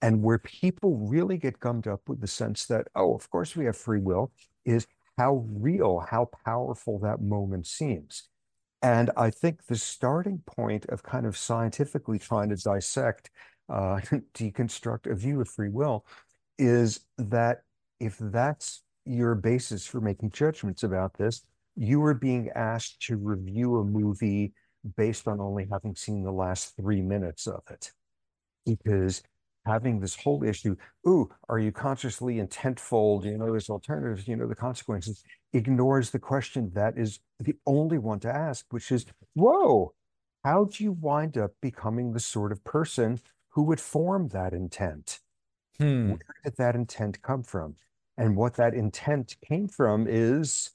And where people really get gummed up with the sense that, oh, of course we have free will, is how real, how powerful that moment seems. And I think the starting point of kind of scientifically trying to dissect, uh, deconstruct a view of free will is that if that's your basis for making judgments about this, you are being asked to review a movie based on only having seen the last three minutes of it. Because having this whole issue, ooh, are you consciously intentful? You know, there's alternatives, you know, the consequences, ignores the question that is the only one to ask, which is, whoa, how do you wind up becoming the sort of person who would form that intent? Hmm. Where did that intent come from? And what that intent came from is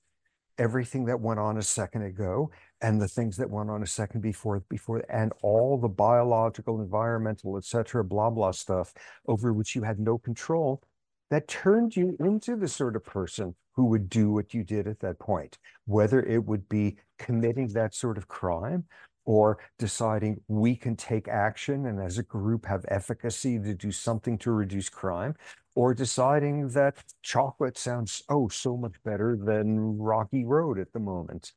everything that went on a second ago and the things that went on a second before, before, and all the biological, environmental, et cetera, blah, blah stuff over which you had no control that turned you into the sort of person who would do what you did at that point, whether it would be committing that sort of crime or deciding we can take action and as a group have efficacy to do something to reduce crime, or deciding that chocolate sounds, oh, so much better than Rocky Road at the moment.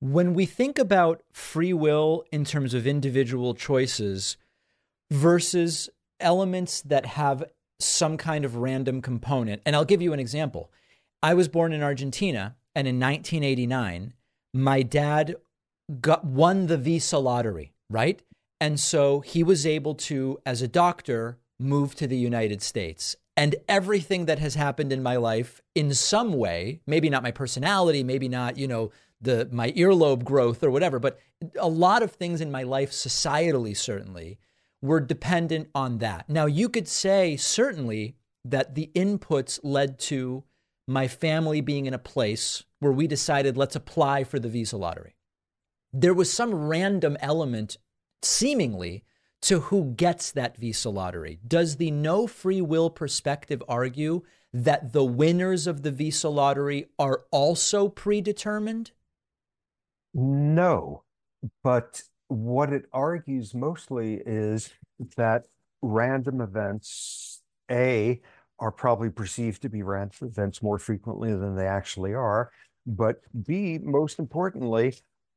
When we think about free will in terms of individual choices versus elements that have some kind of random component, and I'll give you an example. I was born in Argentina, and in nineteen eighty-nine, my dad got won the visa lottery, right? And so he was able to, as a doctor, move to the United States. And everything that has happened in my life in some way, maybe not my personality, maybe not, you know, the my earlobe growth or whatever, but a lot of things in my life, societally, certainly, were dependent on that. Now, you could say certainly that the inputs led to my family being in a place where we decided, let's apply for the visa lottery. There was some random element, seemingly, to who gets that visa lottery. Does the no free will perspective argue that the winners of the visa lottery are also predetermined? No, but what it argues mostly is that random events, A, are probably perceived to be random events more frequently than they actually are, but B, most importantly,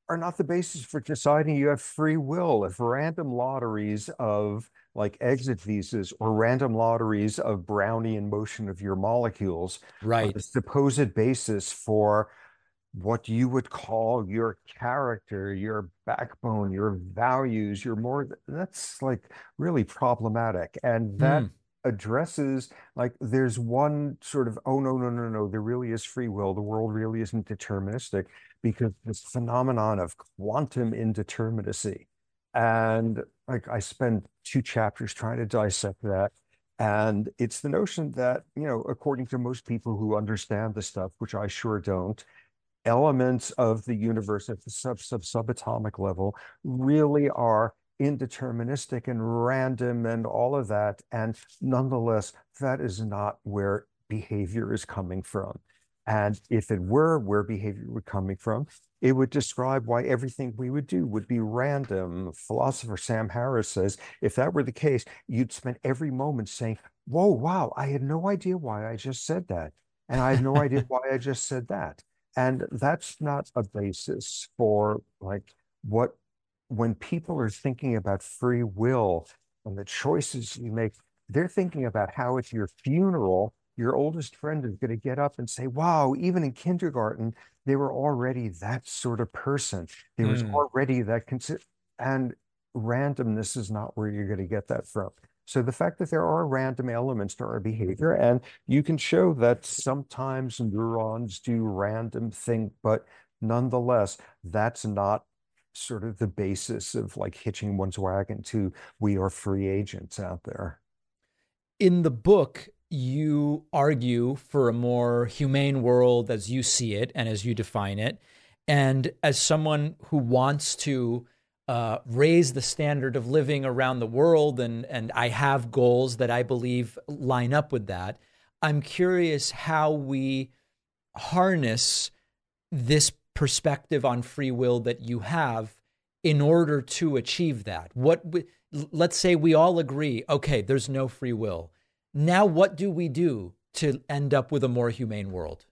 are not the basis for deciding you have free will. If random lotteries of like exit visas or random lotteries of Brownian motion of your molecules, right, are the supposed basis for what you would call your character, your backbone, your values, your more, that's like really problematic. And that mm. addresses, like, there's one sort of, oh, no, no, no, no, there really is free will. The world really isn't deterministic because this phenomenon of quantum indeterminacy. And like I spend two chapters trying to dissect that. And it's the notion that, you know, according to most people who understand the stuff, which I sure don't, elements of the universe at the sub, sub subatomic level really are indeterministic and random and all of that. And nonetheless, that is not where behavior is coming from. And if it were where behavior were coming from, it would describe why everything we would do would be random. Philosopher Sam Harris says, if that were the case, you'd spend every moment saying, whoa, wow, I had no idea why I just said that. And I had no idea why I just said that. And that's not a basis for like what, when people are thinking about free will and the choices you make, they're thinking about how at your funeral, your oldest friend is going to get up and say, wow, even in kindergarten, they were already that sort of person. There was mm. already that, and randomness is not where you're going to get that from. So the fact that there are random elements to our behavior, and you can show that sometimes neurons do random things, but nonetheless, that's not sort of the basis of like hitching one's wagon to we are free agents out there. In the book, you argue for a more humane world as you see it and as you define it. And as someone who wants to uh, raise the standard of living around the world, and, and I have goals that I believe line up with that, I'm curious how we harness this perspective on free will that you have in order to achieve that. What we, let's say we all agree, okay, there's no free will. Now, what do we do to end up with a more humane world?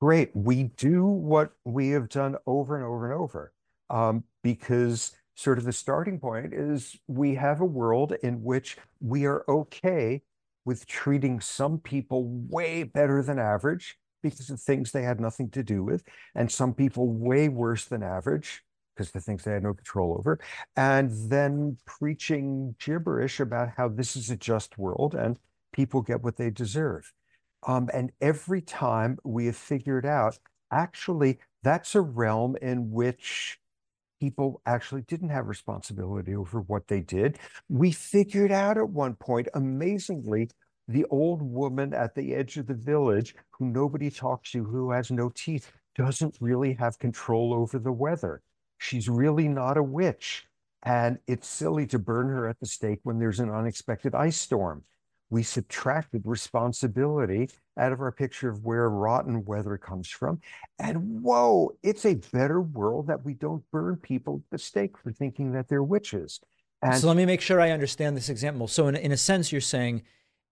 Great. We do what we have done over and over and over, um, because sort of the starting point is we have a world in which we are okay with treating some people way better than average because of things they had nothing to do with, and some people way worse than average because the things they had no control over, and then preaching gibberish about how this is a just world and people get what they deserve. Um, and every time we have figured out, actually, that's a realm in which people actually didn't have responsibility over what they did. We figured out at one point, amazingly, the old woman at the edge of the village who nobody talks to, who has no teeth, doesn't really have control over the weather. She's really not a witch. And it's silly to burn her at the stake when there's an unexpected ice storm. We subtracted responsibility out of our picture of where rotten weather comes from. And whoa, it's a better world that we don't burn people at the stake for thinking that they're witches. And so let me make sure I understand this example. So in, in a sense, you're saying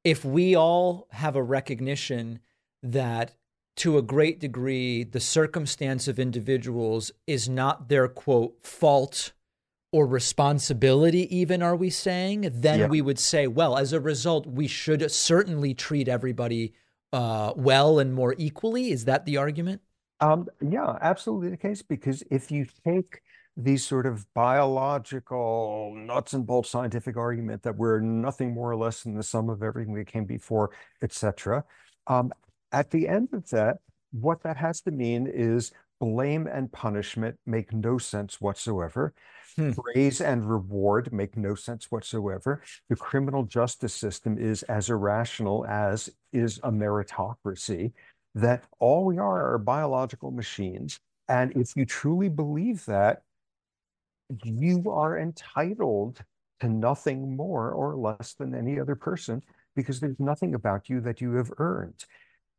if we all have a recognition that to a great degree, the circumstance of individuals is not their, quote, fault or responsibility, even, are we saying, then yeah. we would say, well, as a result, we should certainly treat everybody uh, well and more equally. Is that the argument? Um, yeah, absolutely the case, because if you take these sort of biological nuts and bolts scientific argument that we're nothing more or less than the sum of everything that came before, et cetera, um, at the end of that, what that has to mean is blame and punishment make no sense whatsoever. Hmm. Praise and reward make no sense whatsoever. The criminal justice system is as irrational as is a meritocracy, that all we are are biological machines. And if you truly believe that, you are entitled to nothing more or less than any other person, because there's nothing about you that you have earned.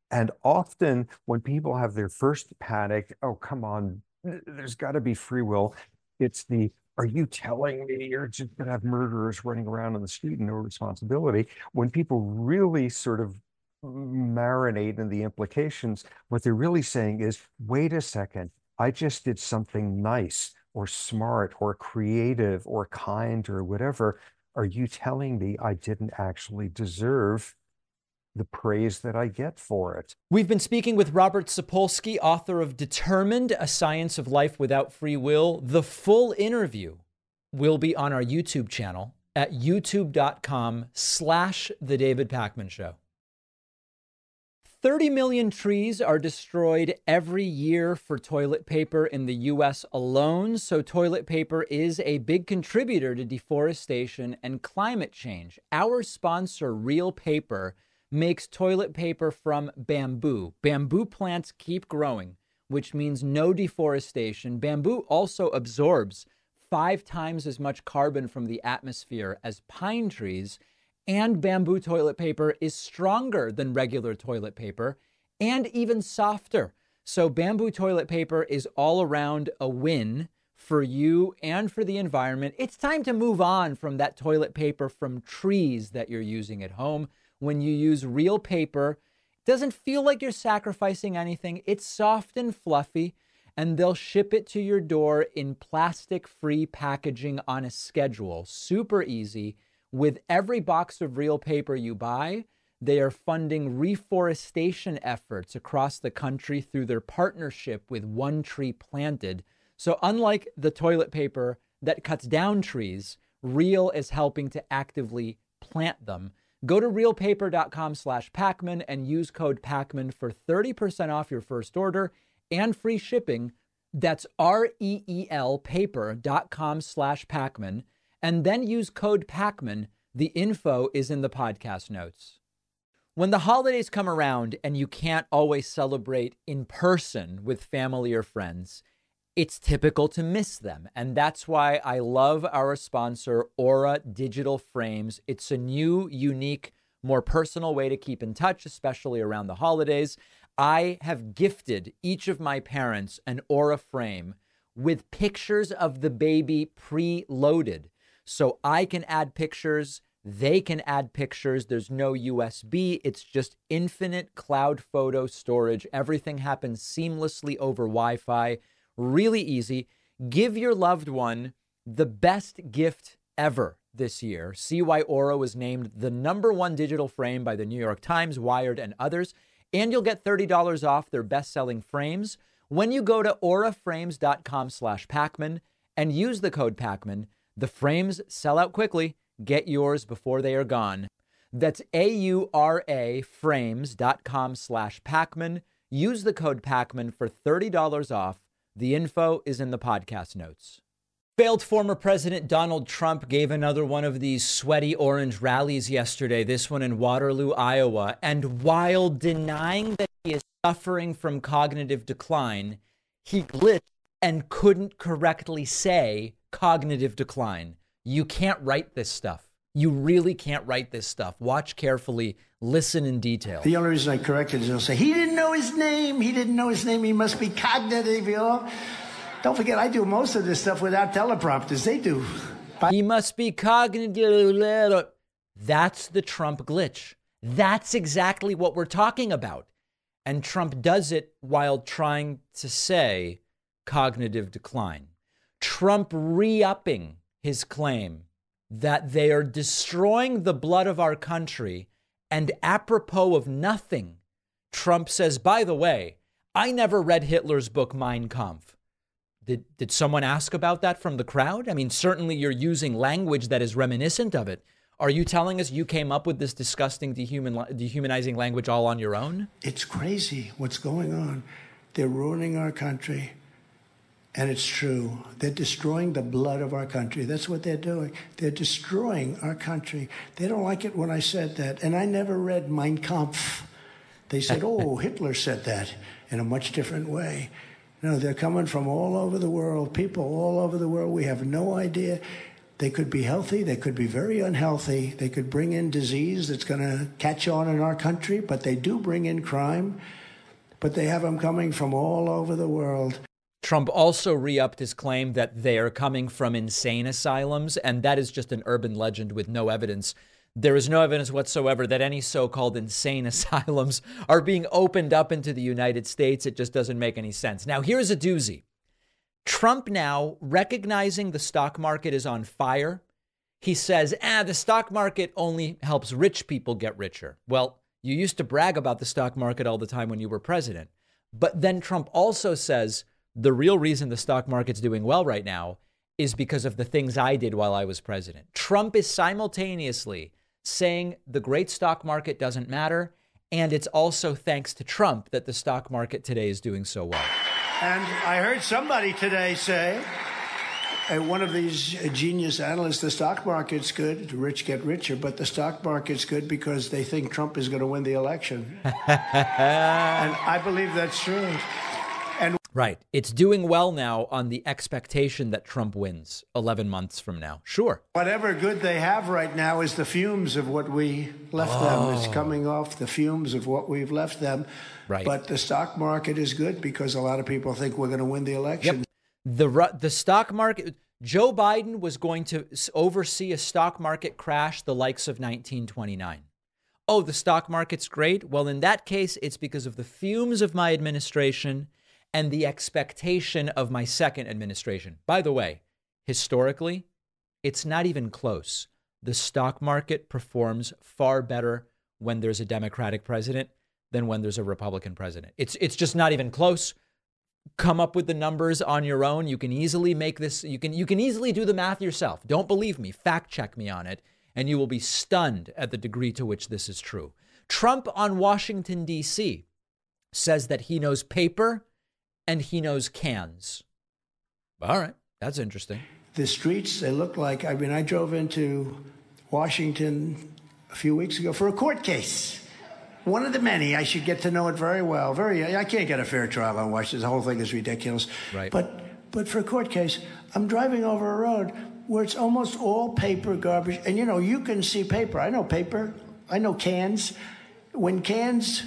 And often when people have their first panic, oh, come on, there's got to be free will. It's the, are you telling me you're just going to have murderers running around on the street and no responsibility? When people really sort of marinate in the implications, what they're really saying is, wait a second, I just did something nice or smart or creative or kind or whatever. Are you telling me I didn't actually deserve the praise that I get for it? We've been speaking with Robert Sapolsky, author of Determined: A Science of Life Without Free Will. The full interview will be on our YouTube channel at youtube.com slash The David Pakman Show. thirty million trees are destroyed every year for toilet paper in the U S alone. So toilet paper is a big contributor to deforestation and climate change. Our sponsor, Real Paper, makes toilet paper from bamboo. Bamboo plants keep growing. which means no deforestation. Bamboo also absorbs five times as much carbon from the atmosphere as pine trees. And bamboo toilet paper is stronger than regular toilet paper and even softer. So bamboo toilet paper is all around a win for you and for the environment. It's time to move on from that toilet paper from trees that you're using at home. When you use real paper, it doesn't feel like you're sacrificing anything. It's soft and fluffy, and they'll ship it to your door in plastic-free packaging on a schedule. Super easy. With every box of real paper you buy, they are funding reforestation efforts across the country through their partnership with One Tree Planted. So unlike the toilet paper that cuts down trees, Real is helping to actively plant them. Go to realpaper.com slash Pacman and use code Pacman for thirty percent off your first order and free shipping. That's R E E L paper.com slash Pacman. And then use code Pacman. The info is in the podcast notes. When the holidays come around and you can't always celebrate in person with family or friends, it's typical to miss them. And that's why I love our sponsor, Aura Digital Frames. It's a new, unique, more personal way to keep in touch, especially around the holidays. I have gifted each of my parents an Aura frame with pictures of the baby preloaded. So I can add pictures, they can add pictures. There's no U S B. It's just infinite cloud photo storage. Everything happens seamlessly over Wi-Fi. Really easy. Give your loved one the best gift ever this year. See why Aura was named the number one digital frame by the New York Times, Wired, and others. And you'll get thirty dollars off their best-selling frames when you go to auraframes.com slash Pacman and use the code Pacman. The frames sell out quickly. Get yours before they are gone. That's A U R A frames.com slash Pacman. Use the code Pacman for thirty dollars off. The info is in the podcast notes. Failed former President Donald Trump gave another one of these sweaty orange rallies yesterday, this one in Waterloo, Iowa. And while denying that he is suffering from cognitive decline, he glitched and couldn't correctly say cognitive decline. You can't write this stuff. You really can't write this stuff. Watch carefully. Listen in detail. The only reason I corrected is they'll say, he didn't know his name. He didn't know his name. He must be cognitive. You know? Don't forget, I do most of this stuff without teleprompters. They do. Bye. He must be cognitive. That's the Trump glitch. That's exactly what we're talking about. And Trump does it while trying to say cognitive decline. Trump re-upping his claim that they are destroying the blood of our country, and apropos of nothing, Trump says, by the way, I never read Hitler's book, Mein Kampf. Did, did someone ask about that from the crowd? I mean, certainly you're using language that is reminiscent of it. Are you telling us you came up with this disgusting, dehuman, dehumanizing language all on your own? It's crazy what's going on. They're ruining our country. And it's true. They're destroying the blood of our country. That's what they're doing. They're destroying our country. They don't like it when I said that. And I never read Mein Kampf. They said, oh, Hitler said that in a much different way. No, they're coming from all over the world, people all over the world. We have no idea. They could be healthy. They could be very unhealthy. They could bring in disease that's going to catch on in our country. But they do bring in crime. But they have them coming from all over the world. Trump also re-upped his claim that they are coming from insane asylums, and that is just an urban legend with no evidence. There is no evidence whatsoever that any so-called insane asylums are being opened up into the United States. It just doesn't make any sense. Now, here's a doozy. Trump now, recognizing the stock market is on fire, he says, ah, the stock market only helps rich people get richer. Well, you used to brag about the stock market all the time when you were president. But then Trump also says, the real reason the stock market's doing well right now is because of the things I did while I was president. Trump is simultaneously saying the great stock market doesn't matter, and it's also thanks to Trump that the stock market today is doing so well. And I heard somebody today say, uh, one of these uh, genius analysts, the stock market's good, the rich get richer, but the stock market's good because they think Trump is going to win the election. And I believe that's true. And Right. It's doing well now on the expectation that Trump wins eleven months from now. Sure. Whatever good they have right now is the fumes of what we left oh. them. It's coming off the fumes of what we've left them. Right. But the stock market is good because a lot of people think we're going to win the election. Yep. The, the stock market, Joe Biden was going to oversee a stock market crash the likes of nineteen twenty-nine. Oh, the stock market's great. Well, in that case, it's because of the fumes of my administration and the expectation of my second administration. By the way, historically, it's not even close. The stock market performs far better when there's a Democratic president than when there's a Republican president. It's it's just not even close. Come up with the numbers on your own. You can easily make this. You can you can easily do the math yourself. Don't believe me. Fact check me on it. And you will be stunned at the degree to which this is true. Trump on Washington, D C says that he knows paper and he knows cans. All right. That's interesting. The streets, they look like, I mean, I drove into Washington a few weeks ago for a court case. One of the many. I should get to know it very well. Very. I can't get a fair trial on Washington. The whole thing is ridiculous. Right. But but for a court case, I'm driving over a road where it's almost all paper garbage. And, you know, you can see paper. I know paper. I know cans. When cans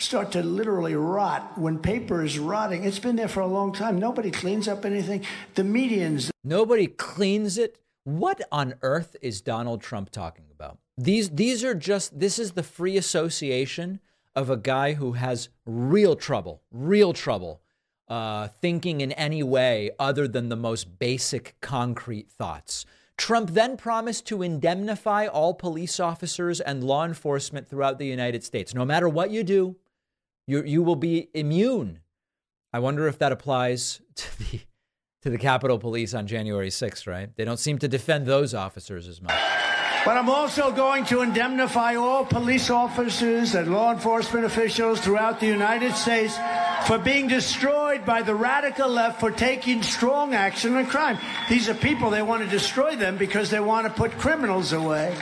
start to literally rot, when paper is rotting, it's been there for a long time. Nobody cleans up anything. The medians. Nobody cleans it. What on earth is Donald Trump talking about? These these are just this is the free association of a guy who has real trouble, real trouble. Uh, thinking in any way other than the most basic concrete thoughts. Trump then promised to indemnify all police officers and law enforcement throughout the United States. No matter what you do, you you will be immune. I wonder if that applies to the to the Capitol Police on January sixth, right? They don't seem to defend those officers as much. But I'm also going to indemnify all police officers and law enforcement officials throughout the United States for being destroyed by the radical left for taking strong action on crime. These are people, they want to destroy them because they want to put criminals away.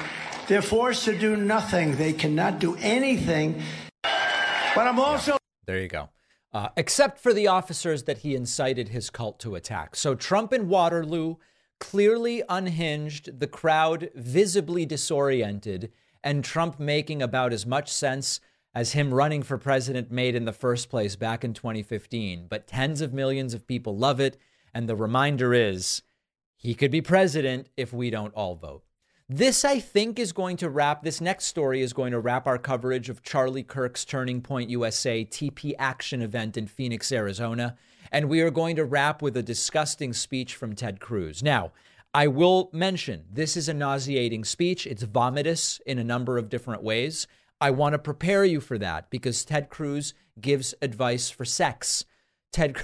They're forced to do nothing. They cannot do anything. But I'm also... Yeah. There you go. Uh, except for the officers that he incited his cult to attack. So Trump in Waterloo... clearly unhinged, the crowd visibly disoriented, and Trump making about as much sense as him running for president made in the first place back in twenty fifteen. But tens of millions of people love it. And the reminder is he could be president if we don't all vote. This, I think, is going to wrap. This next story is going to wrap our coverage of Charlie Kirk's Turning Point U S A T P Action event in Phoenix, Arizona. And we are going to wrap with a disgusting speech from Ted Cruz. Now, I will mention this is a nauseating speech. It's vomitous in a number of different ways. I want to prepare you for that because Ted Cruz gives advice for sex. Ted.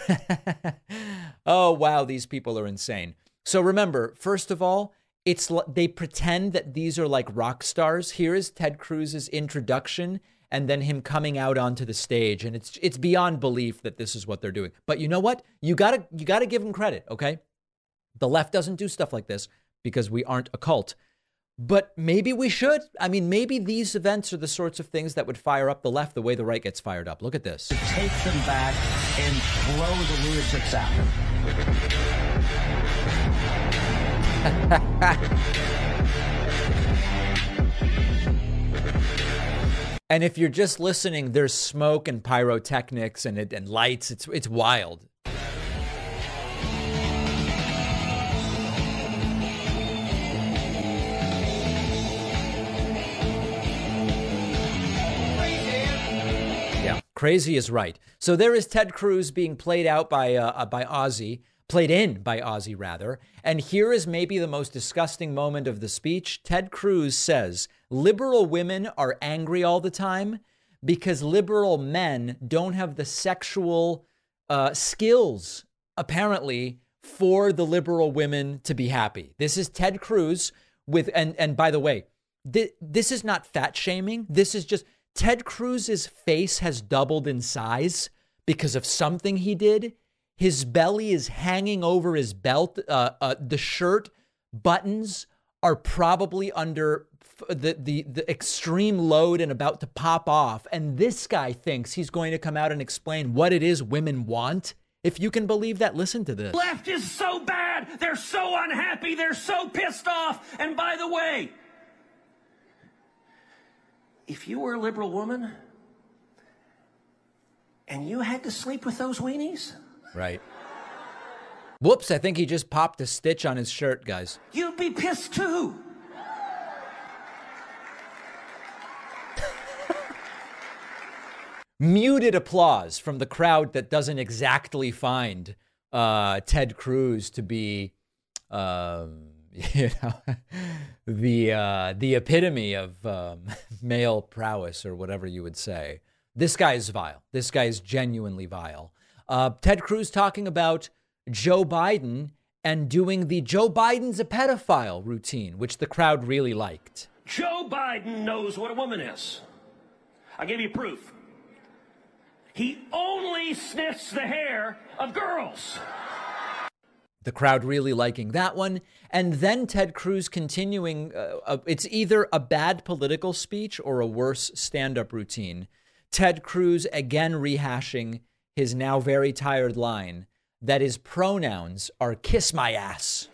Oh, wow. These people are insane. So remember, first of all, it's they pretend that these are like rock stars. Here is Ted Cruz's introduction and then him coming out onto the stage. And it's it's beyond belief that this is what they're doing. But you know what? You gotta you gotta give them credit, okay? The left doesn't do stuff like this because we aren't a cult. But maybe we should. I mean, maybe these events are the sorts of things that would fire up the left the way the right gets fired up. Look at this. To take them back and throw the lunatics out. And if you're just listening, there's smoke and pyrotechnics and it, and lights. It's it's wild. Yeah, crazy is right. So there is Ted Cruz being played out by uh, by Ozzy, played in by Ozzy rather. And here is maybe the most disgusting moment of the speech. Ted Cruz says, liberal women are angry all the time because liberal men don't have the sexual uh, skills, apparently, for the liberal women to be happy. This is Ted Cruz with, and, and by the way, th this is not fat shaming. This is just Ted Cruz's face has doubled in size because of something he did. His belly is hanging over his belt. Uh, uh, the shirt buttons are probably under the, the, the extreme load and about to pop off. And this guy thinks he's going to come out and explain what it is women want. If you can believe that, listen to this. Left is so bad. They're so unhappy. They're so pissed off. And by the way, if you were a liberal woman and you had to sleep with those weenies. Right. Whoops, I think he just popped a stitch on his shirt, guys. You'd be pissed too. Muted applause from the crowd that doesn't exactly find uh, Ted Cruz to be, um, you know, the uh, the epitome of um, male prowess or whatever you would say. This guy is vile. This guy is genuinely vile. Uh, Ted Cruz talking about Joe Biden and doing the Joe Biden's a pedophile routine, which the crowd really liked. Joe Biden knows what a woman is. I give you proof. He only sniffs the hair of girls. The crowd really liking that one. And then Ted Cruz continuing. Uh, uh, it's either a bad political speech or a worse stand-up routine. Ted Cruz again rehashing his now very tired line that his pronouns are kiss my ass.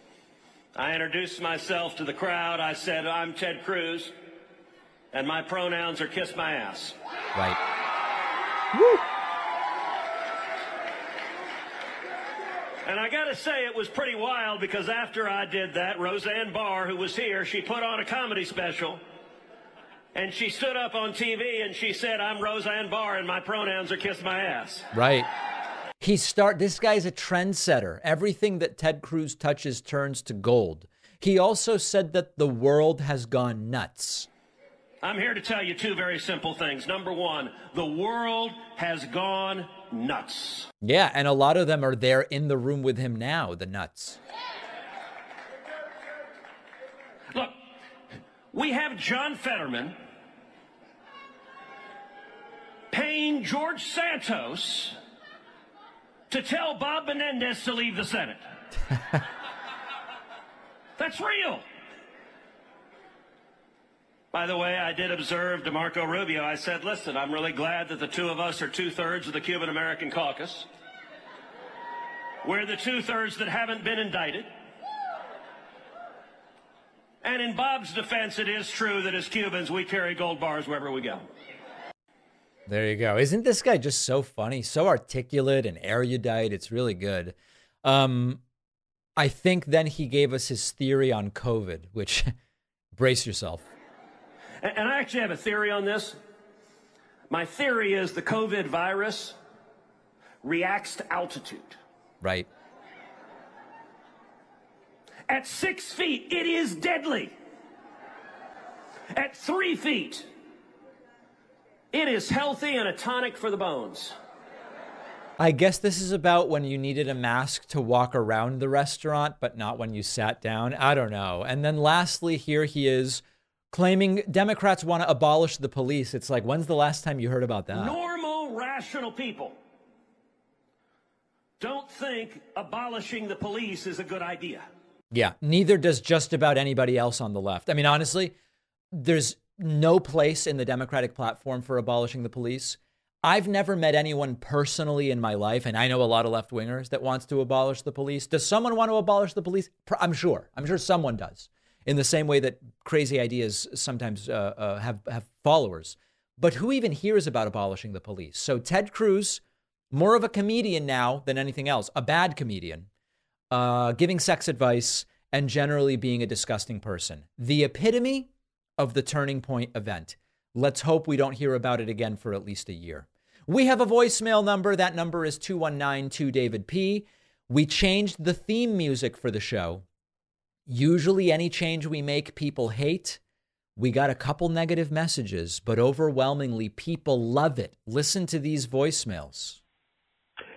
I introduced myself to the crowd. I said, I'm Ted Cruz, and my pronouns are kiss my ass. Right. Woo. And I got to say, it was pretty wild, because after I did that, Roseanne Barr, who was here, she put on a comedy special. And she stood up on T V and she said, I'm Roseanne Barr and my pronouns are kiss my ass. Right. He start. This guy's a trendsetter. Everything that Ted Cruz touches turns to gold. He also said that the world has gone nuts. I'm here to tell you two very simple things. Number one, the world has gone nuts. Yeah, and a lot of them are there in the room with him now, the nuts. Look, we have John Fetterman paying George Santos to tell Bob Menendez to leave the Senate. That's real. By the way, I did observe DeMarco Rubio. I said, listen, I'm really glad that the two of us are two-thirds of the Cuban-American caucus. We're the two-thirds that haven't been indicted. And in Bob's defense, it is true that as Cubans, we carry gold bars wherever we go. There you go. Isn't this guy just so funny, so articulate and erudite? It's really good. Um, I think then he gave us his theory on COVID, which brace yourself. And I actually have a theory on this. My theory is the COVID virus reacts to altitude. Right. At six feet, it is deadly. At three feet, it is healthy and a tonic for the bones. I guess this is about when you needed a mask to walk around the restaurant, but not when you sat down. I don't know. And then lastly, here he is, claiming Democrats want to abolish the police. It's like, when's the last time you heard about that? Normal, rational people don't think abolishing the police is a good idea. Yeah, neither does just about anybody else on the left. I mean, honestly, there's no place in the Democratic platform for abolishing the police. I've never met anyone personally in my life, and I know a lot of left-wingers, that wants to abolish the police. Does someone want to abolish the police? I'm sure. I'm sure someone does. In the same way that crazy ideas sometimes uh, uh, have, have followers. But who even hears about abolishing the police? So Ted Cruz, more of a comedian now than anything else, a bad comedian, uh, giving sex advice and generally being a disgusting person. The epitome of the Turning Point event. Let's hope we don't hear about it again for at least a year. We have a voicemail number. That number is two one nine, two David P. We changed the theme music for the show. Usually any change we make, people hate. We got a couple negative messages, but overwhelmingly, people love it. Listen to these voicemails.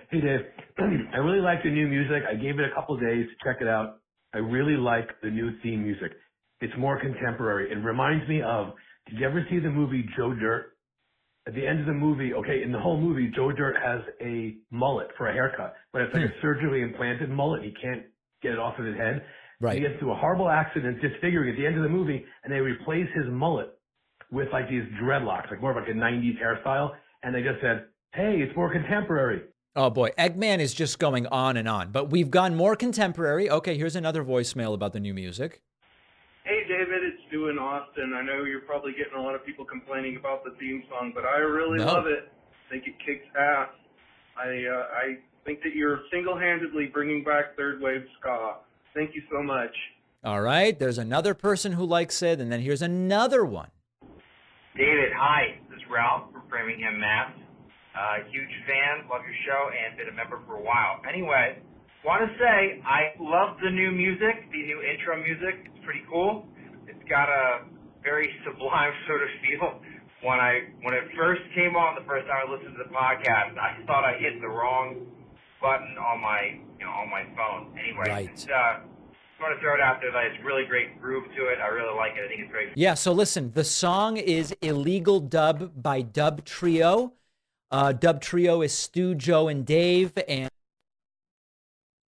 Hey, Dave. I really like the new music. I gave it a couple days to check it out. I really like the new theme music. It's more contemporary. It reminds me of, did you ever see the movie Joe Dirt? At the end of the movie, okay, in the whole movie, Joe Dirt has a mullet for a haircut, but it's like a surgically implanted mullet. He can't get it off of his head. Right. He gets through a horrible accident, disfiguring at the end of the movie, and they replace his mullet with like these dreadlocks, like more of like a nineties hairstyle. And they just said, hey, it's more contemporary. Oh boy, Eggman is just going on and on, but we've gone more contemporary. Okay, here's another voicemail about the new music. Hey David, it's Stu in Austin. I know you're probably getting a lot of people complaining about the theme song, but I really no. love it. I think it kicks ass. I uh, I think that you're single-handedly bringing back third wave ska. Thank you so much. All right, there's another person who likes it, and then here's another one. David, hi. This is Ralph from Framingham, Mass. Uh, huge fan, love your show, and been a member for a while. Anyway, want to say I love the new music, the new intro music. It's pretty cool. It's got a very sublime sort of feel. When I when it first came on, the first time I listened to the podcast, I thought I hit the wrong button on my you know on my phone. Anyway, right. Just uh, want to throw it out there that it's really great groove to it. I really like it. I think it's great. Yeah. So listen, the song is "Illegal Dub" by Dub Trio. Uh, Dub Trio is Stu, Joe, and Dave, and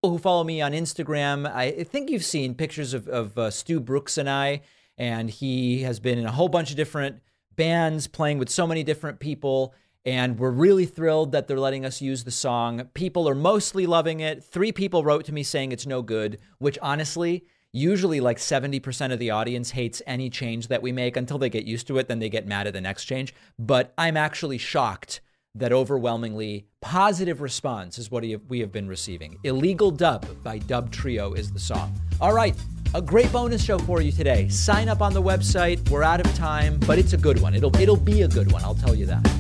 people who follow me on Instagram. I think you've seen pictures of of uh, Stu Brooks and I, and he has been in a whole bunch of different bands, playing with so many different people, and we're really thrilled that they're letting us use the song. People are mostly loving it. Three people wrote to me saying it's no good, which honestly, usually like seventy percent of the audience hates any change that we make until they get used to it, then they get mad at the next change. But I'm actually shocked that overwhelmingly positive response is what we have been receiving. Illegal Dub by Dub Trio is the song. All right. A great bonus show for you today. Sign up on the website. We're out of time, but it's a good one. It'll it'll be a good one, I'll tell you that.